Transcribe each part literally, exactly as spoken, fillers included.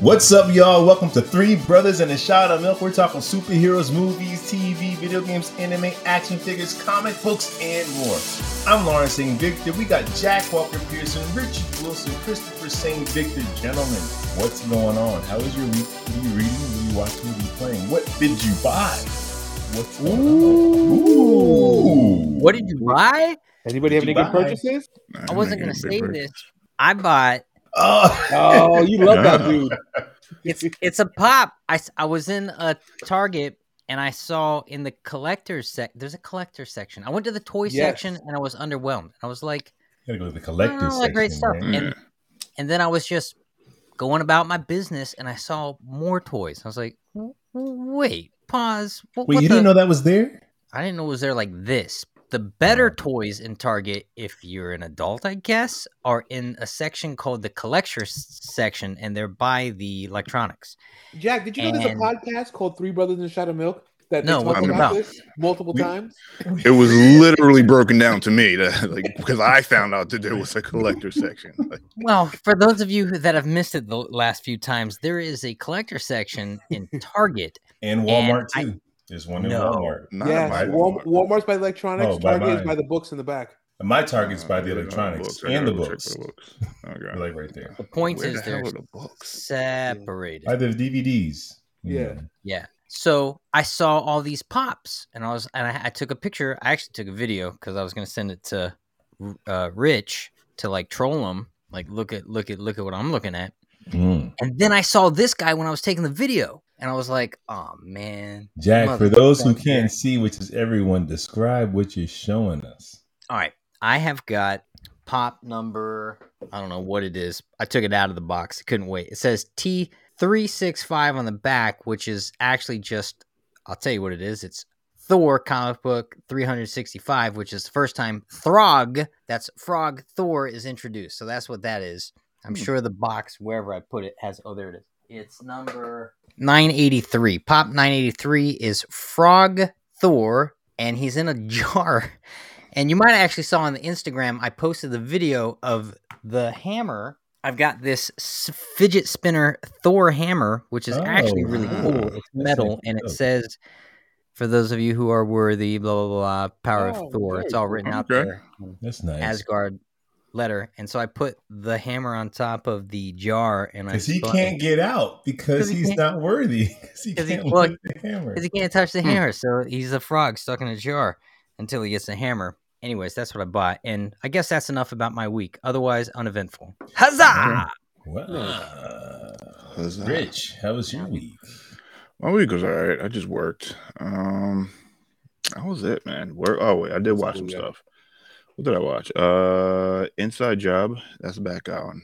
What's up, y'all? Welcome to Three Brothers and a Shot of Milk. We're talking superheroes, movies, T V, video games, anime, action figures, comic books, and more. I'm Lawrence Saint Victor. We got Jack Walker Pearson, Richard Wilson, Christopher Saint Victor. Gentlemen, what's going on? How is your week? What are you reading? What are you watching? What are you playing? What did you buy? What's going Ooh. on? Ooh. What did you buy? Anybody have any buy? good purchases? Nah, I wasn't going to say this. I bought... Oh. oh, you love that dude. It's it's a pop. I, I was in a Target and I saw in the collector's sec. There's a collector section. I went to the toy yes. section and I was underwhelmed. I was like, you gotta go to the collector's oh, section. Great stuff. Right? And, and then I was just going about my business and I saw more toys. I was like, wait, pause. What, wait, what you the- didn't know that was there? I didn't know it was there like this. The better toys in Target, if you're an adult, I guess, are in a section called the collector section, and they're by the electronics. Jack, did you and... know there's a podcast called Three Brothers and a Shot of Milk that no, talked about, about this multiple we, times? It was literally broken down to me to, like, because I found out that there was a collector section. Like... Well, for those of you that have missed it the last few times, there is a collector section in Target. And Walmart, and too. I, There's one in no. Walmart. Not yes, by Walmart. Walmart's by electronics. Oh, Target by is by the books in the back. And my Target's by the electronics and the books. The books. Okay. Like right there. The point Where is the they're the books? separated. By the D V Ds. Yeah. yeah. Yeah. So I saw all these pops, and I was, and I, I took a picture. I actually took a video because I was going to send it to uh, Rich to like troll him, like look at look at look at what I'm looking at. Mm. And then I saw this guy when I was taking the video. And I was like, oh, man. Jack, for those who can't see, which is everyone, describe what you're showing us. All right. I have got pop number, I don't know what it is. I took it out of the box. I couldn't wait. It says T three sixty-five on the back, which is actually just, I'll tell you what it is. It's Thor comic book three sixty-five, which is the first time Throg, that's Frog Thor, is introduced. So that's what that is. I'm hmm. sure the box, wherever I put it, has, oh, there it is. It's number nine eighty-three. Pop nine eighty-three is Frog Thor, and he's in a jar. And you might actually saw on the Instagram, I posted the video of the hammer. I've got this fidget spinner Thor hammer, which is oh, actually really wow. cool. It's metal, and it says, for those of you who are worthy, blah, blah, blah, power oh, of Thor. Good. It's all written okay. out there. That's nice. Asgard. Letter, and so I put the hammer on top of the jar, and I because he can't get out because he's not worthy because he can't lift the hammer because he can't touch the hammer, so he's a frog stuck in a jar until he gets the hammer. Anyways, that's what I bought, and I guess that's enough about my week. Otherwise, uneventful. Huzzah! Wow, Rich, how was your week? My week was all right. I just worked. Um, that was it, man. Work. Oh wait, I did watch some stuff. What did I watch? Uh, Inside Job. That's back on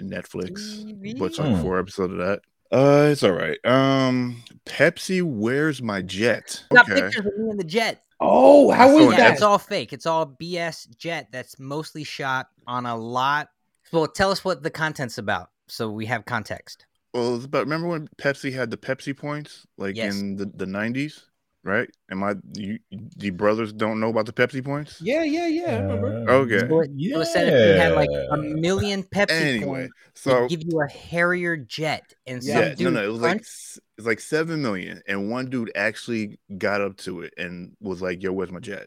Netflix. What's on four episodes of that? Uh, it's all right. Um, Pepsi, Where's My Jet? Got okay. pictures of me in the jet. Oh, how is yeah, that? It's all fake. It's all B S jet that's mostly shot on a lot. Well, tell us what the content's about so we have context. Well, it's about, remember when Pepsi had the Pepsi points, like yes. in the, the nineties? Right? Am I you, the brothers don't know about the Pepsi points? Yeah, yeah, yeah. I remember. Okay. So it, yeah. it was said if you had like a million Pepsi anyway, points, so it'd give you a Harrier jet. And some yeah, dude no, no, it was like it's like seven million, and one dude actually got up to it and was like, "Yo, where's my jet?"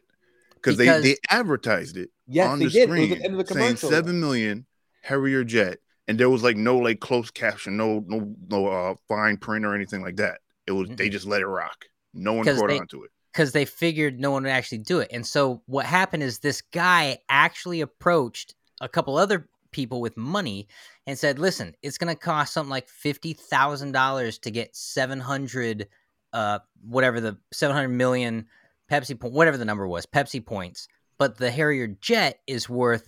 Because they, they advertised it yes, on the did. screen it the the saying seven million Harrier jet, and there was like no like closed caption, no no no uh, fine print or anything like that. It was mm-hmm. they just let it rock. No one caught on to it. Because they figured no one would actually do it. And so what happened is this guy actually approached a couple other people with money and said, listen, it's going to cost something like fifty thousand dollars to get seven hundred, uh, whatever the seven hundred million Pepsi point, whatever the number was, Pepsi points. But the Harrier jet is worth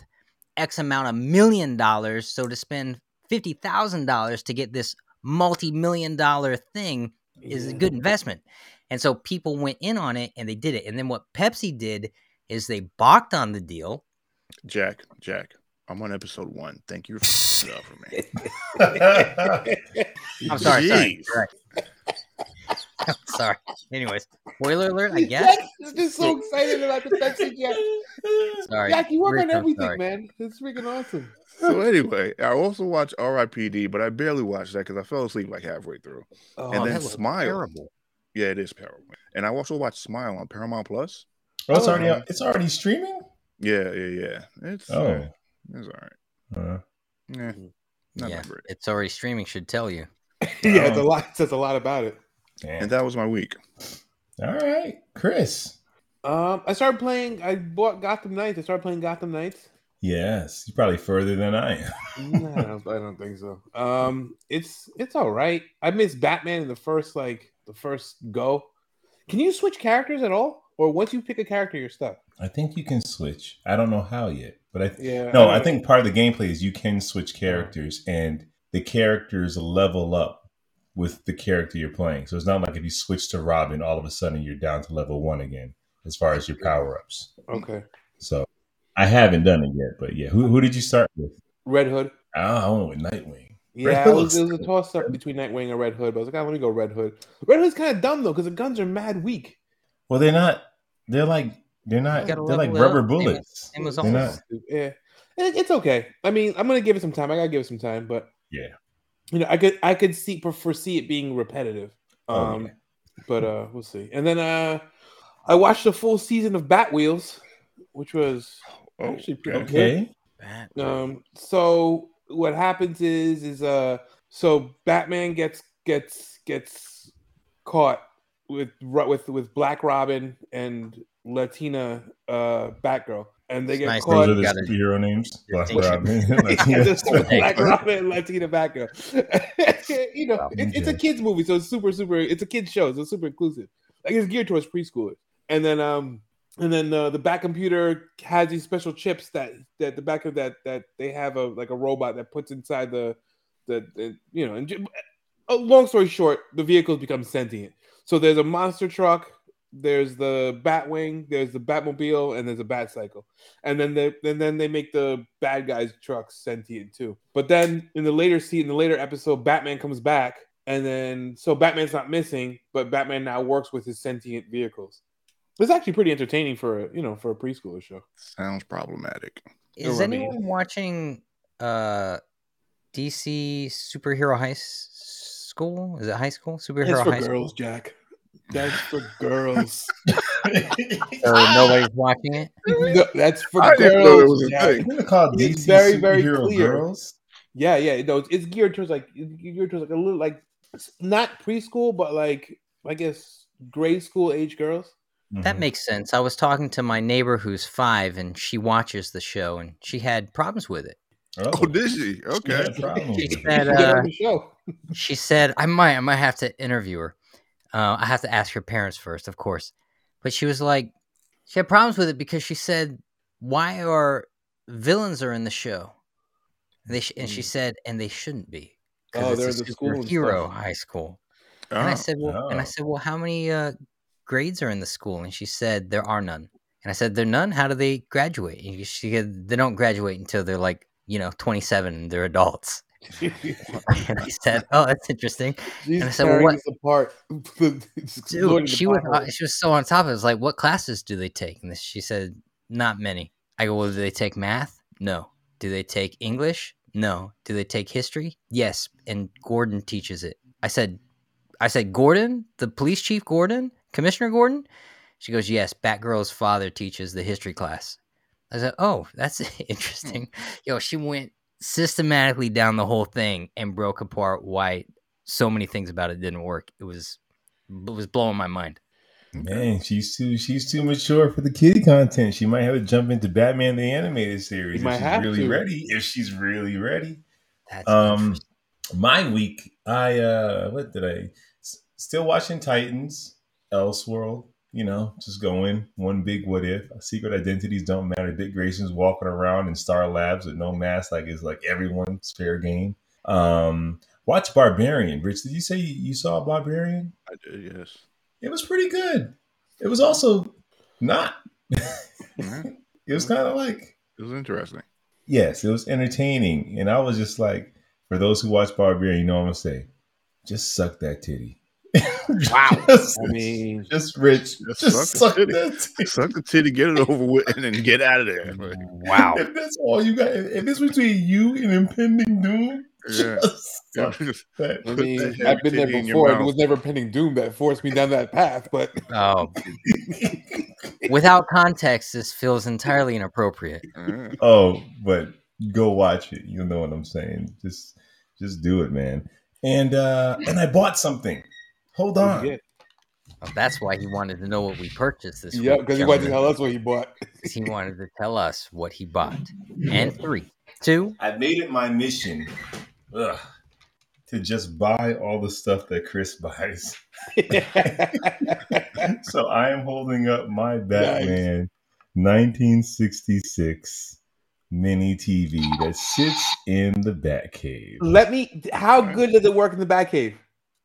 X amount of million dollars. So to spend fifty thousand dollars to get this multi-million dollar thing is a good investment. And so people went in on it and they did it. And then what Pepsi did is they balked on the deal. Jack, Jack, I'm on episode one. Thank you for it up for me. I'm sorry, sorry. Right. I'm sorry. Anyways, spoiler alert, I guess. I'm just so excited about the Pepsi Jack. Sorry. Jack, you work Rick, on everything, man. It's freaking awesome. So anyway, I also watched R I P D, but I barely watched that because I fell asleep like halfway through. Oh, and then Smile. Terrible. Yeah, it is terrible. And I also watched Smile on Paramount Plus. Oh, it's already um, it's already streaming? Yeah, yeah, yeah. It's oh, uh, it's all right. Uh, yeah, not yeah, that great. It's already streaming. Should tell you. yeah, it's a lot. It says a lot about it. Damn. And that was my week. All right, Chris. Um, I started playing. I bought Gotham Knights. I started playing Gotham Knights. Yes, you're probably further than I am. no, I don't, I don't think so. Um, it's it's all right. I missed Batman in the first like the first go. Can you switch characters at all, or once you pick a character, you're stuck? I think you can switch. I don't know how yet, but I th- yeah, no. I, I think part of the gameplay is you can switch characters, and the characters level up with the character you're playing. So it's not like if you switch to Robin, all of a sudden you're down to level one again as far as your power ups. Okay. So. I haven't done it yet, but yeah. Who who did you start with? Red Hood. Ah, I went with Nightwing. Yeah, it was, it was a toss up between Nightwing and Red Hood, but I was like, ah, let me go Red Hood. Red Hood's kind of dumb though, because the guns are mad weak. Well, they're not. They're like they're not. They're like rubber up. bullets. It was, it was almost, yeah, it, it's okay. I mean, I'm gonna give it some time. I gotta give it some time, but yeah, you know, I could I could see foresee it being repetitive. Um, okay. but uh, we'll see. And then uh, I watched a full season of Batwheels, which was. Actually, pretty okay. Good. Um, so what happens is, is uh, so Batman gets gets gets caught with with with Black Robin and Latina uh Batgirl, and they it's get nice caught. Those are the superhero names. Black Robin, Latina. Black Robin, and Latina Batgirl. you know, it, it's a kids movie, so it's super super. It's a kids show, so it's super inclusive. Like it's geared towards preschoolers, and then um. And then uh, the back computer has these special chips that, that the back of that that they have a like a robot that puts inside the the, the you know. And, uh, long story short, the vehicles become sentient. So there's a monster truck, there's the Batwing, there's the Batmobile, and there's a Batcycle. And then they and then they make the bad guys' trucks sentient too. But then in the later scene, in the later episode, Batman comes back, and then so Batman's not missing, but Batman now works with his sentient vehicles. It's actually pretty entertaining for a, you know, for a preschooler show. Sounds problematic. Is you know anyone I mean? watching uh, D C Superhero High School? Is it high school? Superhero it's for High girls, School. Jack. That's for girls. So nobody's watching it? No, that's for I girls. I'm going to call D C it's very, very clear. Girls? Yeah, yeah. No, it's geared towards like geared towards like a little like not preschool, but like I guess grade school age girls. That makes sense. I was talking to my neighbor who's five, and she watches the show, and she had problems with it. Oh, oh did she? Okay. She, she, said, uh, she said, I might I might have to interview her. Uh, I have to ask her parents first, of course. But she was like, she had problems with it because she said, why are villains are in the show? And, they sh- and she said, and they shouldn't be. Oh, they're in the school. Hero high school. Oh, and I said, well, oh. and I said, well, how many... Uh, grades are in the school, and she said there are none. And I said there are none. How do they graduate? And she said they don't graduate until they're like you know twenty-seven and they're adults. And I said, oh, that's interesting. She's and I said, well, what? Apart. Dude, she was uh, she was so on top of it. It was like, what classes do they take? And she said, not many. I go, well, do they take math? No. Do they take English? No. Do they take history? Yes. And Gordon teaches it. I said, I said, Gordon, the police chief, Gordon. Commissioner Gordon? She goes, yes, Batgirl's father teaches the history class. I said, oh, that's interesting. Yo, she went systematically down the whole thing and broke apart why so many things about it didn't work. It was it was blowing my mind. Man, she's too she's too mature for the kiddie content. She might have to jump into Batman the Animated Series you if might she's have really to. ready. If she's really ready. That's um my week, I uh what did I S- still watching Titans. Elseworld, you know, just going one big what if. Secret identities don't matter. Dick Grayson's walking around in Star Labs with no mask, like it's like everyone's fair game. Um, watch Barbarian. Rich, did you say you saw Barbarian? I did, yes. It was pretty good. It was also not. It was kind of like... It was interesting. Yes, it was entertaining. And I was just like, for those who watch Barbarian, you know what I'm going to say? Just suck that titty. Wow. Just, I mean, just rich. Just, just suck, suck the titty. titty. Suck the titty, get it over with, and then get out of there. Like, wow. If that's all you got, if it's between you and impending doom, yeah. just suck yeah. that. I mean, that I've been there before. It was never impending doom that forced me down that path, but oh. Without context, this feels entirely inappropriate. Oh, but go watch it. You know what I'm saying. Just just do it, man. And uh, and I bought something. Hold on. Oh, that's why he wanted to know what we purchased this yeah, week. Yeah, because he wanted to tell us what he bought. He wanted to tell us what he bought. And three, two. I made it my mission ugh, to just buy all the stuff that Chris buys. So I am holding up my Batman nice. nineteen sixty-six mini T V that sits in the Batcave. Let me, how good does it work in the Batcave?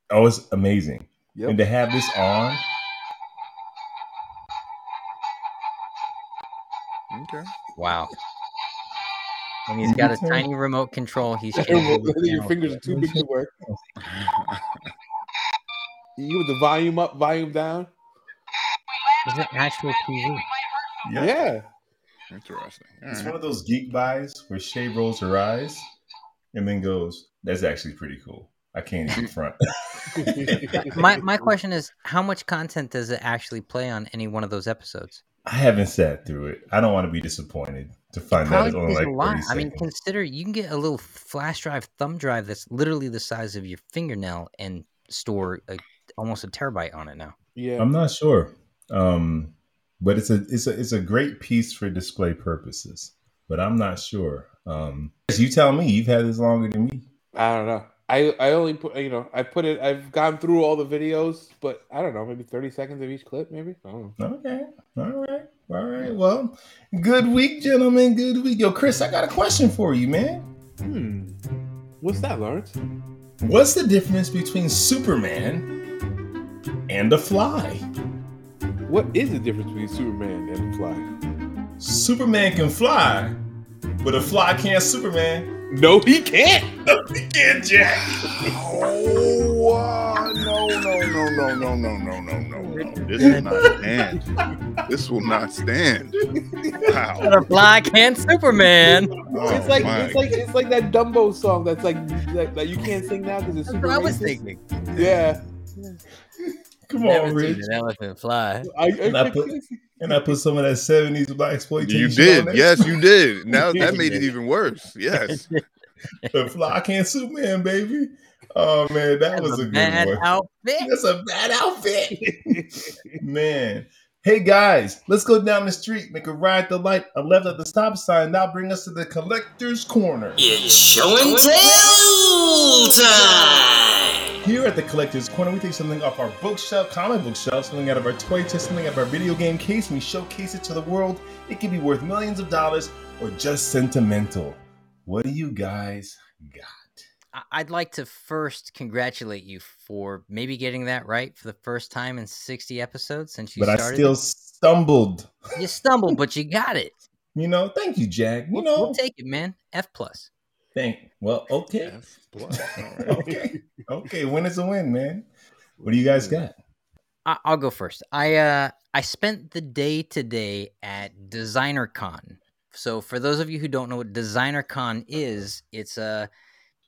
Oh, it's amazing. Yep. And to have this on. Okay. Wow. And he's got a tiny remote control. He's your fingers are too big to work. You with the volume up, volume down. Is it actual T V? Yeah. yeah. Interesting. All it's right. one of those geek buys where Shay rolls her eyes and then goes, that's actually pretty cool. I can't even front. my my question is, how much content does it actually play on any one of those episodes? I haven't sat through it. I don't want to be disappointed to find out it's only like thirty seconds. I mean, consider you can get a little flash drive, thumb drive that's literally the size of your fingernail and store a, almost a terabyte on it now. Yeah, I'm not sure, um, but it's a it's a it's a great piece for display purposes. But I'm not sure. Um, you tell me. You've had this longer than me. I don't know. I, I only put, you know, I put it, I've gone through all the videos, but I don't know, maybe thirty seconds of each clip, maybe? I don't know. Okay. All right. All right. Well, good week, gentlemen. Good week. Yo, Chris, I got a question for you, man. Hmm. What's that, Lawrence? What's the difference between Superman and the Fly? What is the difference between Superman and the Fly? Superman can fly, but a fly can't Superman. No, he can't. No, he can't, Jack. Oh, uh, no, no, no, no, no, no, no, no, no, no. This will not stand. This will not stand. Wow. But a fly can't Superman. Oh, it's like it's like it's like that Dumbo song that's like like, like you can't sing now because it's Superman. I was thinking. Yeah. Come on, Rich. An elephant fly. I, I, and, I put, and I put some of that seventies blaxploitation. You did. Yes, you did. Now that made it even worse. Yes. The fly can't Superman, baby. Oh, man, that That's was a, a good bad one. Outfit. That's a bad outfit. Man. Hey, guys, let's go down the street, make a ride at the light, a left at the stop sign, now bring us to the collector's corner. It's show and tell time. Here at the Collector's Corner, we take something off our bookshelf, comic book shelf, something out of our toy chest, something out of our video game case, and we showcase it to the world. It can be worth millions of dollars or just sentimental. What do you guys got? I'd like to first congratulate you for maybe getting that right for the first time in sixty episodes since you but started. But I still stumbled. You stumbled, but you got it. You know, thank you, Jack. You we'll, know, we'll take it, man. F plus. Thank you. Well, okay. okay. Okay. Win is a win, man. What do you guys got? I'll go first. I uh, I spent the day today at DesignerCon. So for those of you who don't know what DesignerCon is, it's a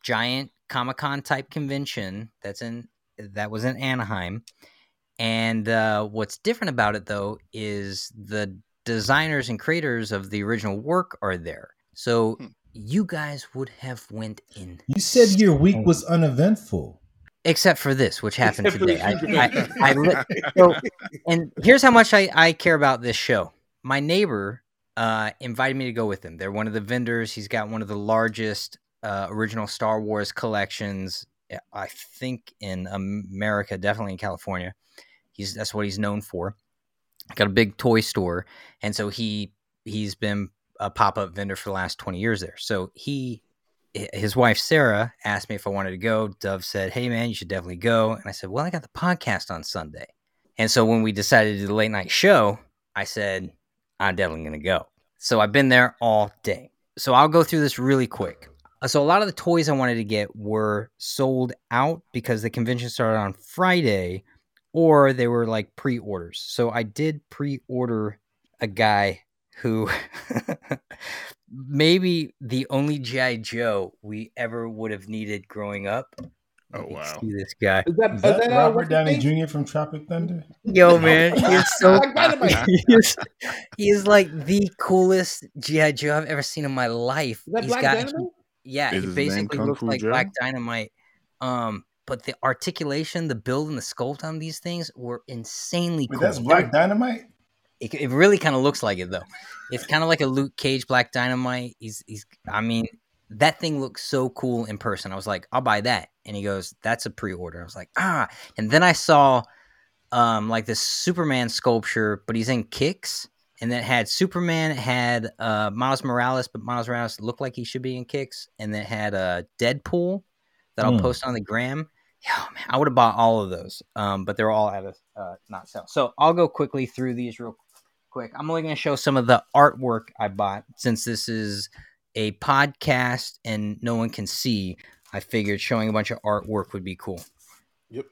giant Comic-Con type convention that's in that was in Anaheim. And uh, what's different about it, though, is the designers and creators of the original work are there. So hmm. you guys would have went in. You said your week was uneventful. Except for this, which happened Except today. I, I, I li- so, and here's how much I, I care about this show. My neighbor uh, invited me to go with him. They're one of the vendors. He's got one of the largest uh, original Star Wars collections, I think, in America, definitely in California. He's That's what he's known for. Got a big toy store. And so he he's been a pop-up vendor for the last twenty years there. So he, his wife, Sarah, asked me if I wanted to go. Dove said, hey man, you should definitely go. And I said, well, I got the podcast on Sunday. And so when we decided to do the late night show, I said, I'm definitely going to go. So I've been there all day. So I'll go through this really quick. So a lot of the toys I wanted to get were sold out because the convention started on Friday, or they were like pre-orders. So I did pre-order a guy who maybe the only G I Joe we ever would have needed growing up. Oh, wow. See this guy. Is that, is that, that Robert Downey Junior from Tropic Thunder? Yo, man. He's so, he's, he's like the coolest G I Joe I've ever seen in my life. Is that he's Black got, Dynamite? Yeah, is he basically looks like Joe? Black Dynamite. Um, but the articulation, the build, and the sculpt on these things were insanely Wait, cool. That's Black Dynamite? It, it really kind of looks like it, though. It's kind of like a Luke Cage Black Dynamite. He's, he's, I mean, that thing looks so cool in person. I was like, I'll buy that. And he goes, that's a pre-order. I was like, ah. And then I saw um, like this Superman sculpture, but he's in kicks. And then it had Superman, it had uh, Miles Morales, but Miles Morales looked like he should be in kicks. And then it had uh, Deadpool that I'll mm. post on the gram. Yeah, man, I would have bought all of those, um, but they're all out of uh, not sell. So I'll go quickly through these real quick. I'm only going to show some of the artwork I bought since this is a podcast and no one can see. I figured showing a bunch of artwork would be cool. Yep.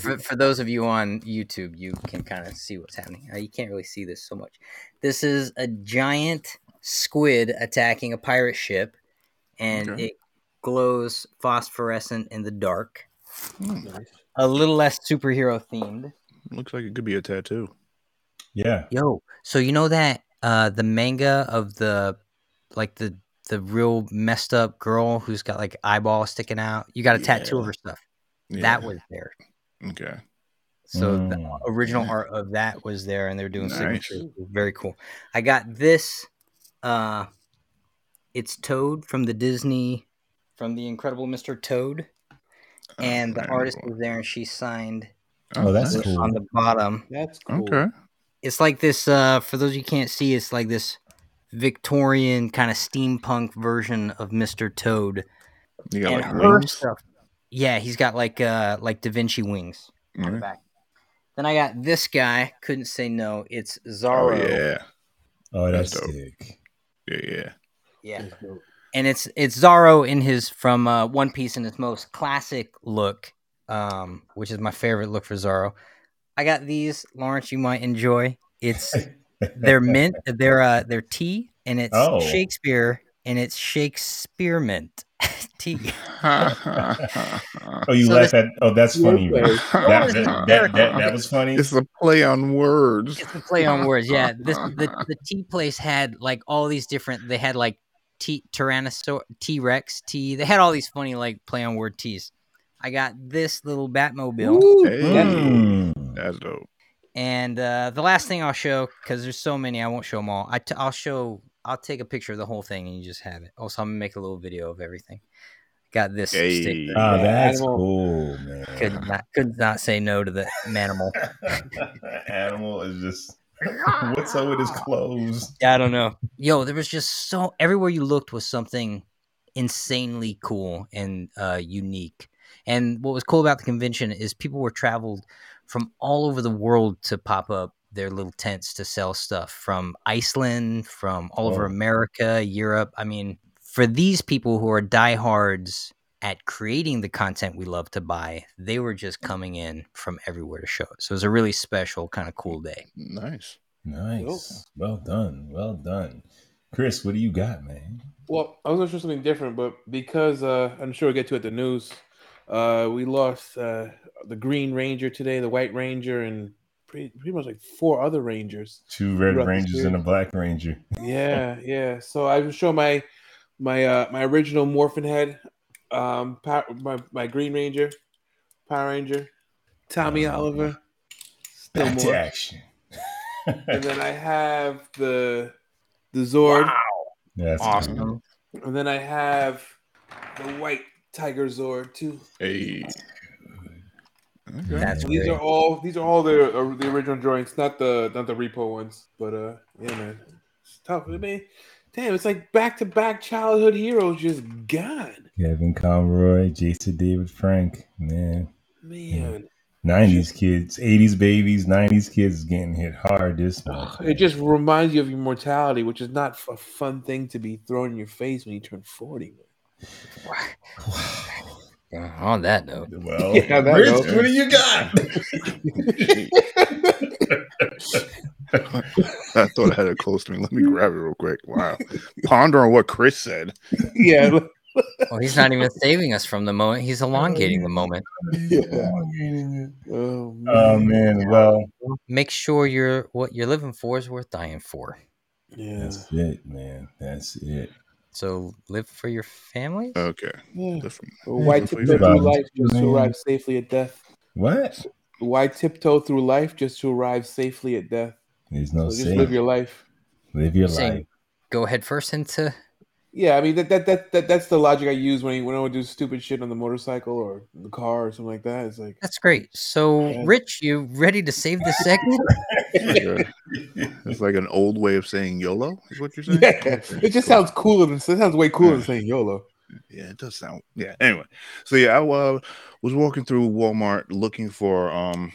for, for those of you on YouTube, you can kind of see what's happening. You can't really see this so much. This is a giant squid attacking a pirate ship, and okay. it glows phosphorescent in the dark. Mm, nice. A little less superhero themed. Looks like it could be a tattoo. Yeah. Yo, so you know that uh, the manga of the, like the the real messed up girl who's got like eyeballs sticking out? You got a yeah. tattoo of her stuff. Yeah. That was there. Okay. So mm. the original yeah. art of that was there, and they're doing nice. signatures. Very cool. I got this. Uh, it's Toad from the Disney, from the Incredible Mister Toad. And the artist was there, and she signed. Oh, that's cool. On the bottom. That's cool. Okay. It's like this. Uh, for those you can't see, it's like this Victorian kind of steampunk version of Mister Toad. You got and like her wings? Stuff. Yeah, he's got like uh, like Da Vinci wings. Mm-hmm. On the back. Then I got this guy. Couldn't say no. It's Zorro. Oh yeah. Oh, that's, that's sick. Yeah, yeah. Yeah. And it's it's Zorro in his from uh, One Piece in his most classic look, um, which is my favorite look for Zorro. I got these, Lawrence. You might enjoy. It's they're mint, they're uh, they're tea, and it's oh. Shakespeare, and it's Shakespeare mint tea. oh, you so laugh at? Oh, that's funny. that, that, that, that, that was funny. It's a play on words. It's a play on words. Yeah, this the, the tea place had like all these different. They had like. T Tyrannosaur T Rex T. They had all these funny like play on word T's. I got this little Batmobile. Ooh, hey. That's dope. And uh, the last thing I'll show, because there's so many, I won't show them all. I t- I'll show. I'll take a picture of the whole thing, and you just have it. Also, I'm gonna make a little video of everything. Got this. Hey. Stick. Oh, that's Animal. Cool, man. Could not could not say no to the Manimal. Animal is just. What's up with his clothes? Yeah, I don't know. Yo, there was just so everywhere you looked was something insanely cool and uh, unique. And what was cool about the convention is people were traveled from all over the world to pop up their little tents to sell stuff from Iceland, from all oh. over America, Europe. I mean, for these people who are diehards at creating the content we love to buy, they were just coming in from everywhere to show it. So it was a really special, kind of cool day. Nice. Nice. Cool. Well done. Well done. Chris, what do you got, man? Well, I was going to show something different, but because uh, I'm sure we'll get to it at the news, uh, we lost uh, the Green Ranger today, the White Ranger, and pretty, pretty much like four other Rangers. Two Red Rangers and a Black Ranger. Yeah, yeah. So I was showing my, my, uh, my original Morphin Head. Um, Power, my my Green Ranger, Power Ranger, Tommy um, Oliver, still back more to action. And then I have the the Zord, wow. That's awesome. Cool. And then I have the White Tiger Zord too. Hey, okay. That's these great. Are all these are all the uh, the original drawings, not the not the repo ones. But uh, yeah, man, it's tough. I mean, damn, it's like back to back childhood heroes just gone. Kevin Conroy, Jason David Frank, man. Man. nineties kids, eighties babies, nineties kids getting hit hard this month. It just reminds you of your mortality, which is not a fun thing to be thrown in your face when you turn forty. Wow. On that note, well, yeah, that Rich, note. What do you got? I thought I had it close to me. Let me grab it real quick. Wow. Ponder on what Chris said. Yeah. Well, he's not even saving us from the moment. He's elongating the moment. Yeah. Oh, man. Oh, man. Well, make sure you're what you're living for is worth dying for. Yeah. That's it, man. That's it. So live for your family? Okay. Yeah. Why tiptoe through life just to arrive safely at death? What? Why tiptoe through life just to arrive safely at death? There's no so safe. Just live your life. Live your Same. life. Go head first into... Yeah, I mean that, that that that that's the logic I use when I, when I would do stupid shit on the motorcycle or the car or something like that. It's like that's great. So, man. Rich, you ready to save the segment? Yeah. It's like an old way of saying YOLO, is what you're saying. Yeah. It just sounds cooler than it sounds way cooler yeah. than saying YOLO. Yeah, it does sound. Yeah. Anyway, so yeah, I uh, was walking through Walmart looking for um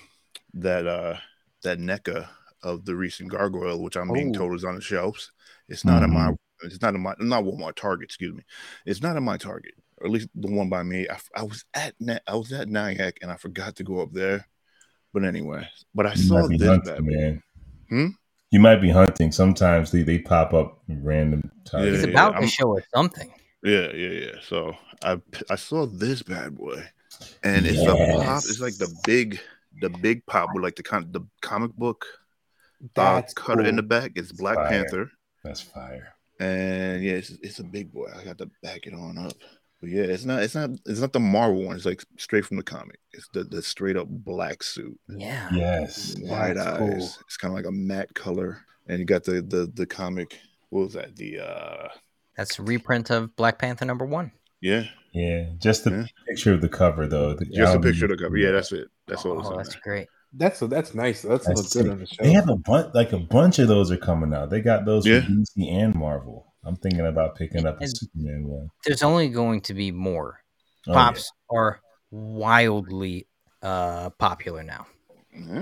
that uh that NECA of the recent gargoyle, which I'm oh. being told is on the shelves. It's not mm. in my. It's not in my, not Walmart, Target, excuse me. It's not in my Target, or at least the one by me. I, I was at I was at Nyack, and I forgot to go up there. But anyway, but I you saw this hunting, Batman. Man. Hmm? You might be hunting. Sometimes they, they pop up random times. Yeah, it's about yeah, to I'm, show us something. Yeah, yeah, yeah. So I I saw this bad boy, and it's yes. a pop. It's like the big the big pop with like the con, the comic book dot uh, cutter cool. in the back. It's Black fire. Panther. That's fire. And yeah, it's, it's a big boy. I got to back it on up, but yeah, it's not, it's not, it's not the Marvel one. It's like straight from the comic. It's the, the straight up black suit. Yeah. Yes. Wide yeah, eyes. Cool. It's kind of like a matte color. And you got the, the, the comic. What was that? The uh, that's a reprint of Black Panther number one. Yeah. Yeah. Just the yeah. picture of the cover, though. The, Just um, a picture of the cover. Yeah, that's it. That's oh, all. It's oh, that's there. Great. That's a, that's nice. That's, that's good on the show. They have a bunch, like a bunch of those are coming out. They got those yeah. from D C and Marvel. I'm thinking about picking and, up a Superman one. There's only going to be more. Oh, Pops yeah. are wildly uh, popular now. Mm-hmm.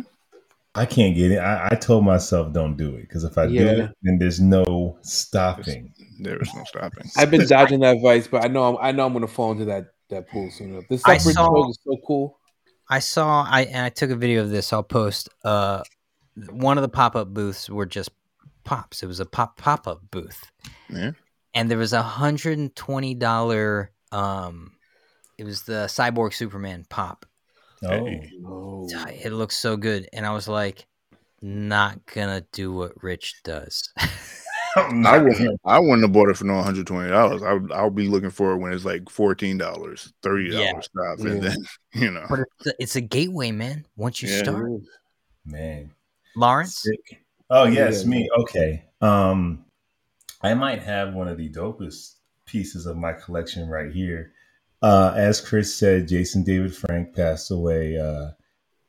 I can't get it. I, I told myself don't do it because if I yeah. do it, then there's no stopping. There's, there is no stopping. I've been dodging that vice, but I know I'm, I know I'm going to fall into that that pool soon enough. This suffering pool is so cool. I saw, I and I took a video of this. I'll post. Uh, one of the pop-up booths were just pops. It was a pop pop-up booth, yeah. and there was a hundred and twenty dollar. Um, it was the Cyborg Superman pop. Oh, oh. It looks so good, and I was like, not gonna do what Rich does. I wouldn't. I wouldn't have bought it for no one hundred twenty dollars. I I'll be looking for it when it's like fourteen dollars, thirty dollars yeah. stop, and yeah. then you know. But it's a, it's a gateway, man. Once you yeah. start, man, Lawrence. Sick. Oh yes, yeah, me. Okay. Um, I might have one of the dopest pieces of my collection right here. Uh, as Chris said, Jason David Frank passed away uh,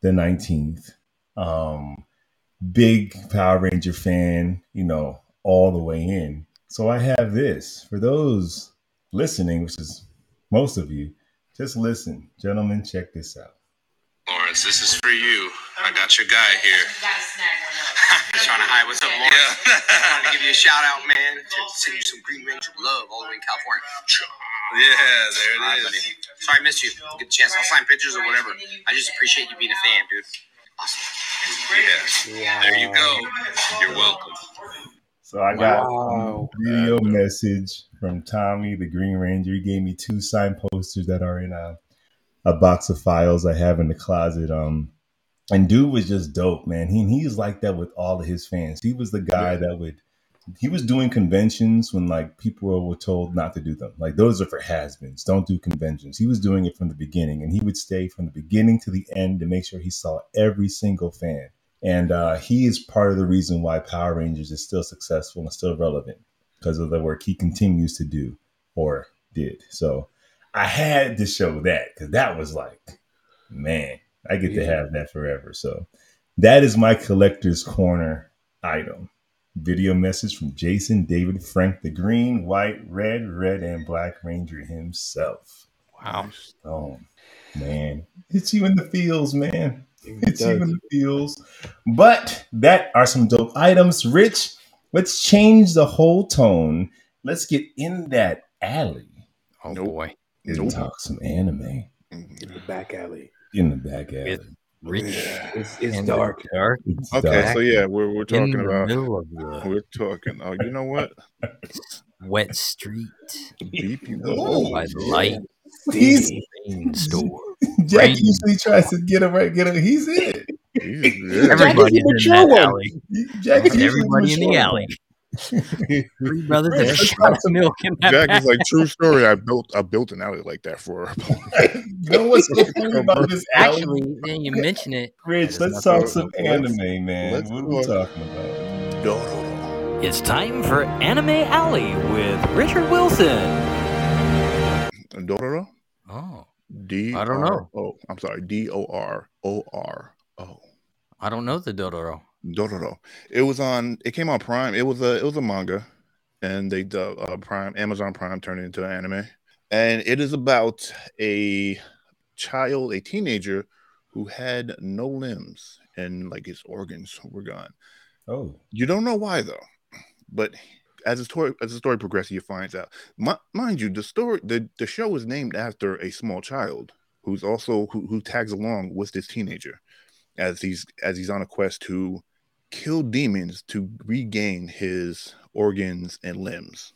the nineteenth. Um, big Power Ranger fan, you know. All the way in. So I have this for those listening, which is most of you. Just listen, gentlemen, check this out. Lawrence, this is for you. I got your guy here. Trying to hide what's up, Lawrence. Yeah. Trying to give you a shout out, man. To send you some Green Ranger love all the way in California. Yeah, there it all is. Right, sorry I missed you. Get a chance. I'll sign pictures or whatever. I just appreciate you being a fan, dude. Awesome. Yeah. yeah. There you go. You're welcome. So I got wow. a video message from Tommy, the Green Ranger. He gave me two signed posters that are in a, a box of files I have in the closet. Um, and dude was just dope, man. He he was like that with all of his fans. He was the guy yeah. that would, he was doing conventions when like people were told not to do them. Like those are for has-beens. Don't do conventions. He was doing it from the beginning, and he would stay from the beginning to the end to make sure he saw every single fan. And uh, he is part of the reason why Power Rangers is still successful and still relevant because of the work he continues to do or did. So I had to show that because that was like, man, I get yeah. to have that forever. So that is my collector's corner item. Video message from Jason David Frank, the green, white, red, red, and black Ranger himself. Wow. Oh, man. Hits you in the feels, man. It's even the feels. But that are some dope items. Rich, let's change the whole tone. Let's get in that alley. Oh nope. boy. They nope. talk some anime. In the back alley. In the back alley. It's rich. Yeah. It's, it's dark. dark. It's okay, dark. So yeah, we're we're talking about the... we're talking. Oh, you know what? Wet Street. B P O. By light. He's store. Jack Rain. Usually tries to get him right. Get him. He's in. He's everybody in the alley. Jack is everybody in the alley. Three brothers and a shot of milk. In that Jack back. Is like, true story. I built, I built an alley like that for. No one's complaining about this alley. Actually, then you mention it. Rich, let's talk some anime, let's, man. Let's what are we talking about? Dororo. It's time for Anime Alley with Richard Wilson. Dororo? Oh. D. I don't know. Oh, I'm sorry. D O R O R O. I don't know the Dororo. Dororo. It was on, it came on Prime. It was a it was a manga, and they uh, uh Prime Amazon Prime turned it into an anime. And it is about a child, a teenager who had no limbs and like his organs were gone. Oh. You don't know why though. But As the story as the story progresses, you find out. My, mind you, the story the, the show is named after a small child who's also who, who tags along with this teenager as he's as he's on a quest to kill demons to regain his organs and limbs.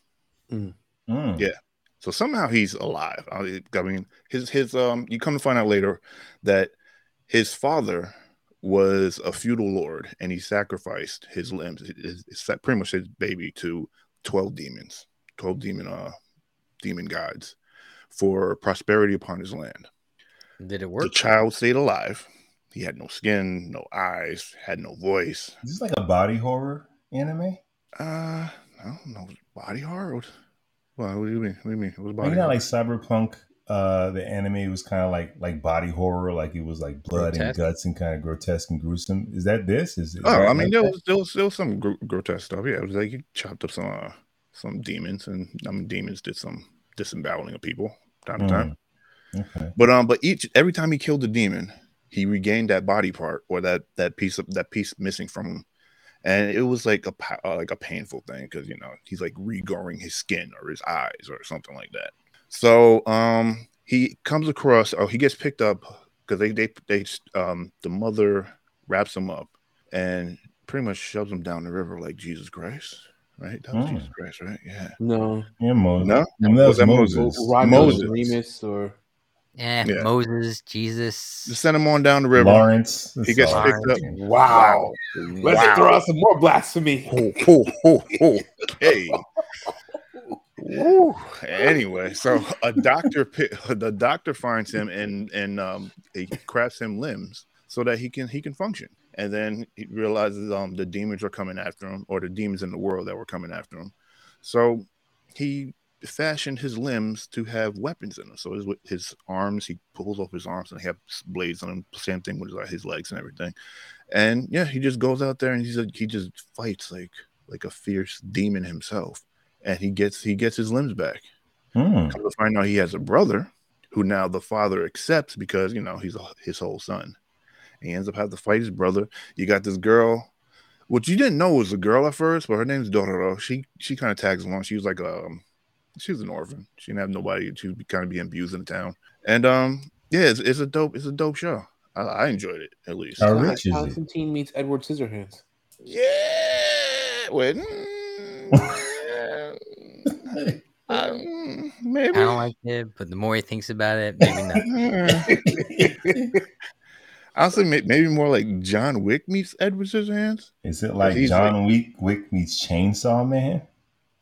Mm. Mm. Yeah, so somehow he's alive. I, I mean, his his um. You come to find out later that his father was a feudal lord, and he sacrificed his limbs, his, his, pretty much his baby, to twelve demons, twelve demon, uh, demon gods, for prosperity upon his land. Did it work? The child stayed alive. He had no skin, no eyes, had no voice. Is this like a body horror anime? Uh, I don't know. Body horror? Well, what do you mean? What do you mean? It was body. Maybe not like cyberpunk. Uh, the anime was kind of like like body horror, like it was like blood grotesque. And guts and kind of grotesque and gruesome. Is that this? Is, is oh, I mean, like there was still still some gr- grotesque stuff. Yeah, it was like you chopped up some uh, some demons, and I mean, demons did some disemboweling of people time mm. to time. Okay, but um, but each every time he killed a demon, he regained that body part or that that piece of that piece missing from him, and it was like a uh, like a painful thing because you know he's like regrowing his skin or his eyes or something like that. So um, he comes across, oh, he gets picked up because they, they, they, um, the mother wraps him up and pretty much shoves him down the river like Jesus Christ, right? That was oh. Jesus Christ, right? Yeah. No. Yeah, Moses. No? no that was that Moses. Moses. Rod- Moses. Remus or... eh, yeah, Moses, Jesus. Just send him on down the river. Lawrence. He gets Lawrence. picked up. Wow. wow. Let's wow. throw out some more blasphemy. Oh, oh, oh, okay. Woo. Anyway, so a doctor, the doctor finds him and and um, he crafts him limbs so that he can he can function. And then he realizes um the demons are coming after him, or the demons in the world that were coming after him. So he fashioned his limbs to have weapons in them. So his his arms, he pulls off his arms and they have blades on him. Same thing with his legs and everything. And yeah, he just goes out there and he's a, he just fights like like a fierce demon himself. And he gets he gets his limbs back. Mm. Come to find out, he has a brother who now the father accepts because you know he's a, his whole son. And he ends up having to fight his brother. You got this girl, which you didn't know was a girl at first, but her name's Dororo. She she kind of tags along. She was like um, she was an orphan. She didn't have nobody. She was kind of being abused in the town. And um, yeah, it's, it's a dope it's a dope show. I, I enjoyed it at least. How rich is it? Constantine meets Edward Scissorhands. Yeah. Wait. Mm. Um, maybe. I don't like it, but the more he thinks about it, maybe not. Honestly, maybe more like John Wick meets Edward Scissorhands. Is it like John Wick Wick meets Chainsaw Man?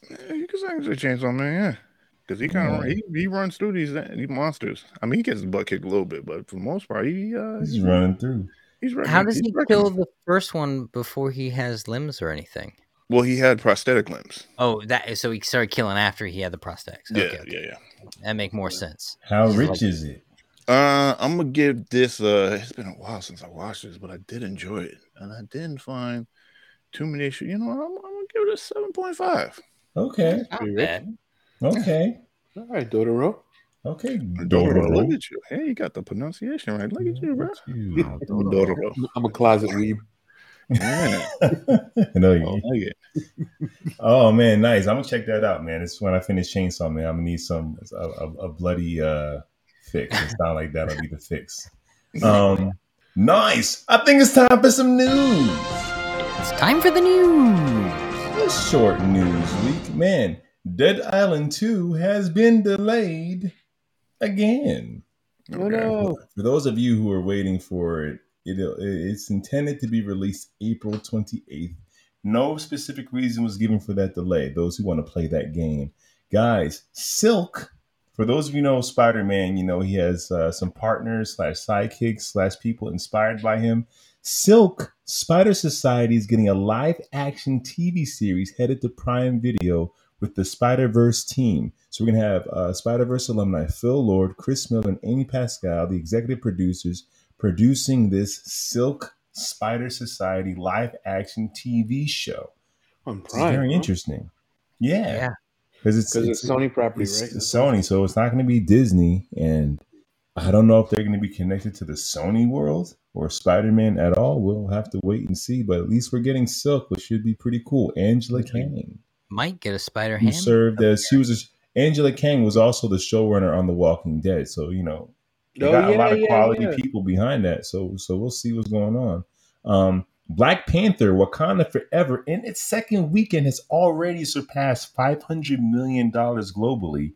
Yeah, you can say Chainsaw Man, yeah, because he kind of yeah. he, he runs through these, these monsters. I mean, he gets his butt kicked a little bit, but for the most part, he uh, he's, he's running through. He's running, How does he's he running. kill the first one before he has limbs or anything? Well, he had prosthetic limbs. Oh, that so he started killing after he had the prosthetics. Okay, yeah, okay. yeah, yeah. That makes more sense. How rich like, is it? Uh, I'm gonna give this. Uh, it's been a while since I watched this, but I did enjoy it, and I didn't find too many issues. You know, I'm, I'm gonna give it a seven point five. Okay, not bad. Okay, all right, Dororo. Okay, Dororo. Look at you. Hey, you got the pronunciation right. Look at you, bro. You. Dororo. I'm a closet weeb. Yeah. I know you. I like it. Oh man, nice. I'm gonna check that out, man. It's when I finish Chainsaw Man. I'm gonna need some a, a, a bloody uh, fix. It sound like that'll be the fix. Um, nice. I think it's time for some news. It's time for the news. This short news week, man. Dead Island two has been delayed again. Oh, no. For those of you who are waiting for it, it, it's intended to be released April twenty-eighth. No specific reason was given for that delay. Those who want to play that game. Guys, Silk, for those of you who know Spider-Man, you know he has uh, some partners slash sidekicks slash people inspired by him. Silk, Spider Society is getting a live action T V series headed to Prime Video with the Spider-Verse team. So we're going to have uh, Spider-Verse alumni Phil Lord, Chris Miller, and Amy Pascal, the executive producers, producing this Silk Spider Society live-action T V show. On Prime, it's very huh? interesting. Yeah. Because yeah. it's, it's, it's Sony property, it's, right? It's Sony, so it's not going to be Disney. And I don't know if they're going to be connected to the Sony world or Spider-Man at all. We'll have to wait and see. But at least we're getting Silk, which should be pretty cool. Angela okay. Kang. Might get a spider hand. Who served as she was a, Angela Kang was also the showrunner on The Walking Dead, so you know they oh, got yeah, a lot of yeah, quality yeah. people behind that. So so we'll see what's going on. Um, Black Panther: Wakanda Forever in its second weekend has already surpassed five hundred million dollars globally,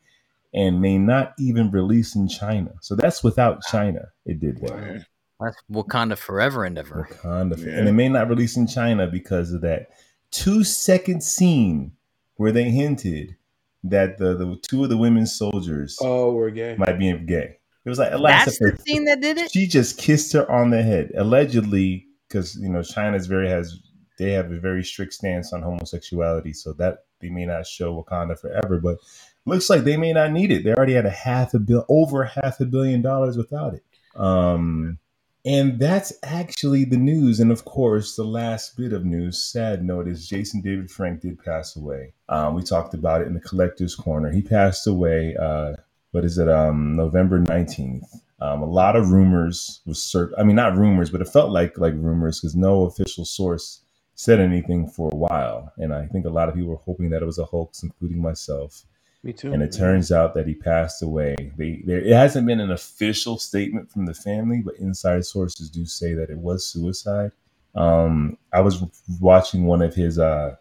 and may not even release in China. So that's without China. It did that. That's Wakanda Forever endeavor. Wakanda, yeah. and it may not release in China because of that two second scene where they hinted that the, the two of the women soldiers oh, were gay. might be gay. It was like Alaska. That's the scene that did it? She just kissed her on the head, allegedly, because you know China's very has they have a very strict stance on homosexuality, so that they may not show Wakanda Forever. But looks like they may not need it. They already had a half a bill, over half a billion dollars without it. Um, and that's actually the news. And of course, the last bit of news, sad note, is Jason David Frank did pass away. Um, we talked about it in the Collector's Corner. He passed away, uh, what is it, um, November nineteenth. Um, a lot of rumors was circ- I mean, not rumors, but it felt like like rumors because no official source said anything for a while. And I think a lot of people were hoping that it was a hoax, including myself. Me too. And it turns out that he passed away. They, there, it hasn't been an official statement from the family, but inside sources do say that it was suicide. Um, I was watching one of his uh,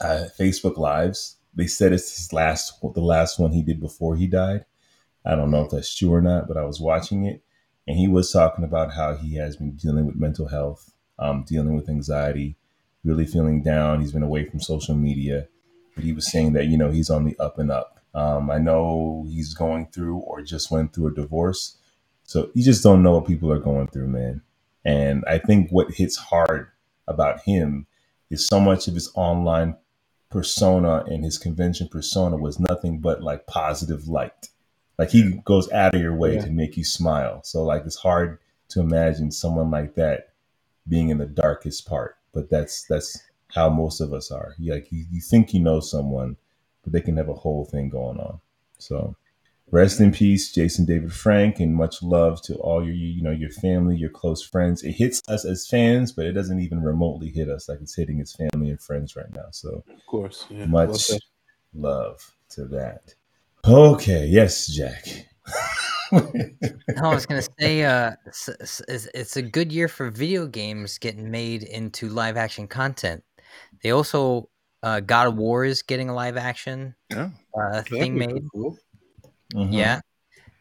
uh, Facebook lives. They said it's his last, the last one he did before he died. I don't know if that's true or not, but I was watching it, and he was talking about how he has been dealing with mental health, um, dealing with anxiety, really feeling down. He's been away from social media, but he was saying that you know he's on the up and up. Um, I know he's going through or just went through a divorce. So you just don't know what people are going through, man. And I think what hits hard about him is so much of his online persona and his convention persona was nothing but like positive light. Like he goes out of your way yeah. to make you smile. So like it's hard to imagine someone like that being in the darkest part. But that's that's how most of us are. Like you, you think you know someone, but they can have a whole thing going on. So rest in peace, Jason David Frank, and much love to all your, you know, your family, your close friends. It hits us as fans, but it doesn't even remotely hit us like it's hitting his family and friends right now. So of course, yeah, much love to that. Okay. Yes, Jack. No, I was going to say uh, it's, it's a good year for video games getting made into live action content. They also, Uh, God of War is getting a live action yeah. uh, thing made. Cool. Mm-hmm. Yeah.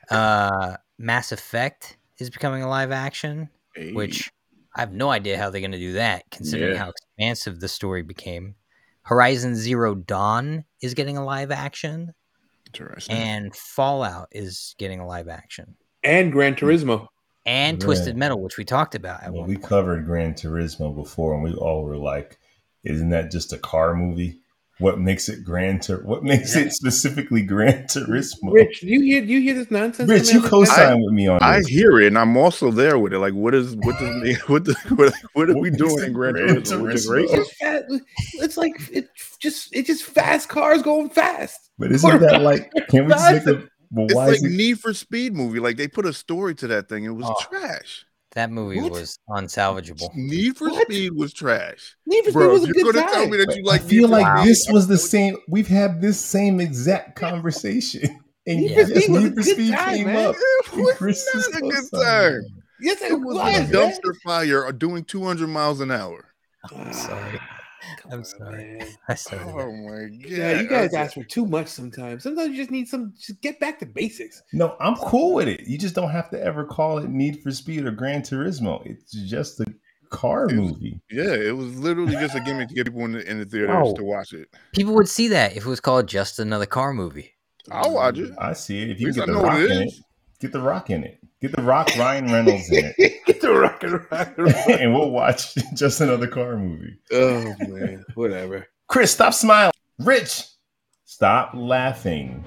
Uh, Mass Effect is becoming a live action, hey. which I have no idea how they're going to do that, considering yeah. how expansive the story became. Horizon Zero Dawn is getting a live action. Interesting. And Fallout is getting a live action. And Gran Turismo. And yeah. Twisted Metal, which we talked about at well, one we point. We covered Gran Turismo before, and we all were like, isn't that just a car movie? What makes it Gran Tur- What makes it specifically Gran Turismo? Rich, you hear you hear this nonsense? Rich, you co-sign I, with me on I this. I hear it, and I'm also there with it. Like, what is what does what does, what, what are what we doing in Gran, Gran Turismo? Turismo? It's, fast, it's like it's just it's just fast cars going fast. But isn't that like? Can we just make a? Well, it's why like it? Need for Speed movie. Like they put a story to that thing. It was oh. trash. That movie what? was unsalvageable. Need for what? Speed was trash. Need for Bro, Speed was a good time. Tell me that you like I feel like wow. this was the same. We've had this same exact conversation. And Need yeah. for Speed, was Need for Speed time, came man. up. It was Christmas not a good summer. time. Yes, it, it was like a dumpster man. fire doing two hundred miles an hour. I'm sorry. Come I'm on, sorry. I oh my god! Yeah, you guys ask for too much sometimes. Sometimes you just need some. Just get back to basics. No, I'm cool with it. You just don't have to ever call it Need for Speed or Gran Turismo. It's just a car movie. Yeah, it was literally just a gimmick to get people in the, in the theaters oh. to watch it. People would see that if it was called just another car movie. I'll watch it. I see it. If you get the Rock in it, get the Rock in it. Get the Rock Ryan Reynolds in it. Get the Rock and Rock and, rock. And we'll watch just another car movie. Oh, man. Whatever. Chris, stop smiling. Rich, stop laughing.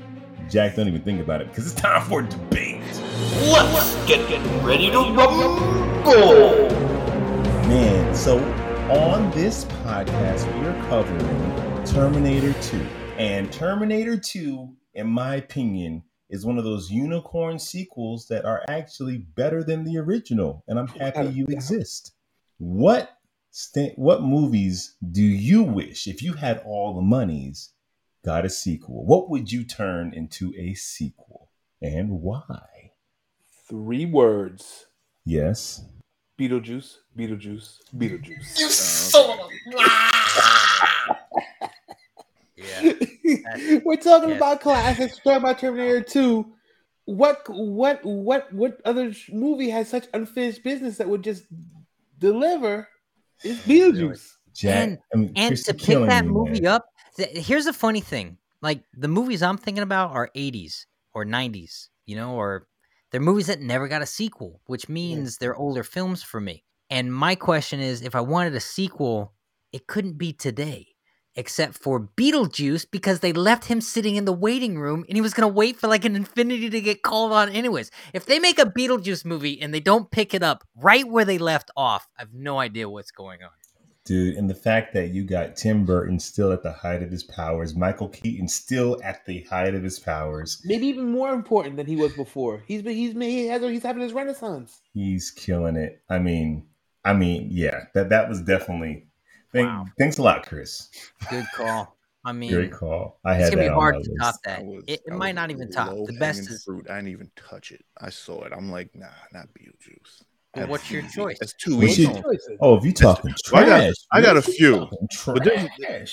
Jack, don't even think about it because it's time for debate. Let's get, get ready to rumble. Man, so on this podcast, we are covering Terminator two. And Terminator two, in my opinion, is one of those unicorn sequels that are actually better than the original, and I'm happy you exist. What st- what movies do you wish, if you had all the monies, got a sequel? What would you turn into a sequel, and why? Three words. Yes. Beetlejuice, Beetlejuice, Beetlejuice. You son of a... Yeah. We're talking yeah. about classics. We're talking about Terminator two. What what what what other movie has such unfinished business that would just deliver? It's Beetlejuice. Jack, and I mean, and to pick that you, movie man. up, th- here's the funny thing: like the movies I'm thinking about are eighties or nineties, you know, or they're movies that never got a sequel, which means yeah. they're older films for me. And my question is, if I wanted a sequel, it couldn't be today. Except for Beetlejuice, because they left him sitting in the waiting room and he was going to wait for like an infinity to get called on anyways. If they make a Beetlejuice movie and they don't pick it up right where they left off, I have no idea what's going on. Dude, and the fact that you got Tim Burton still at the height of his powers, Michael Keaton still at the height of his powers. Maybe even more important than he was before. He's been, he's he has, he's having his renaissance. He's killing it. I mean, I mean, yeah, that, that was definitely... Thank, wow. Thanks a lot, Chris. Good call. I mean, great call. I had it's gonna that be hard to top that. Was, it it might not even top. The best is fruit. I didn't even touch it. I saw it. I'm like, nah, not Beetlejuice. Well, what's easy. your choice? That's too easy. Oh, if you talking That's, trash, I got, I got a few. But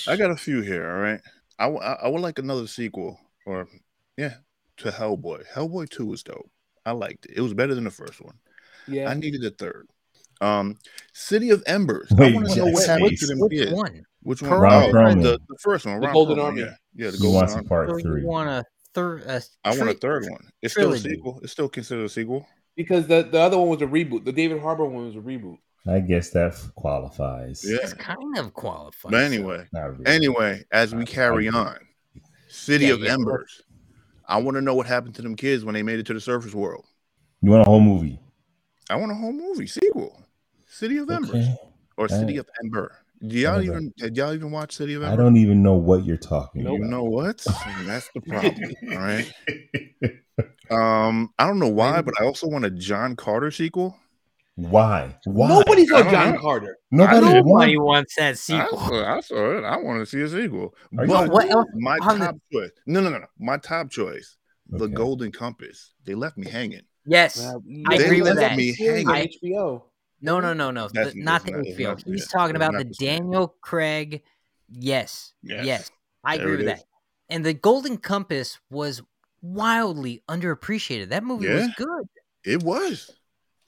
I got a few here. All right. I, I I would like another sequel, or yeah, to Hellboy. Hellboy two was dope. I liked it. It was better than the first one. Yeah. I needed a third. Um, City of Embers. Wait, I want to know what happened to them. Which one? Which one? Oh, the, the first one. The Golden Army. Yeah, yeah, the Golden Army. Part three. You want a third? A tri- I want a third one. It's trilogy. Still a sequel. It's still considered a sequel because the, the other one was a reboot. The David Harbour one was a reboot. I guess that qualifies. Yeah, it's kind of qualifies. But anyway, really. anyway, as we carry on, City yeah, of yeah, Embers. I want to know what happened to them kids when they made it to the surface world. You want a whole movie? I want a whole movie sequel. City of Embers okay. or City of Ember. Do y'all even did y'all even watch City of Ember? I don't even know what you're talking about. You know what? That's the problem. All right. Um, I don't know why, but I also want a John Carter sequel. Why? Why? Nobody's on John know. Carter. Nobody wants wants that sequel. I saw, I saw it. I want to see a sequel. Are but what else? My I'm top the... choice. No, no, no, no. My top choice. Okay. The Golden Compass. They left me hanging. Yes, uh, I agree with that. Me hanging. I, H B O. No, no, no, no. The, not the H B O. He's yeah. talking about the Daniel Craig. Yes, yes. yes. I there agree with is. that. And the Golden Compass was wildly underappreciated. That movie yeah. was good. It was.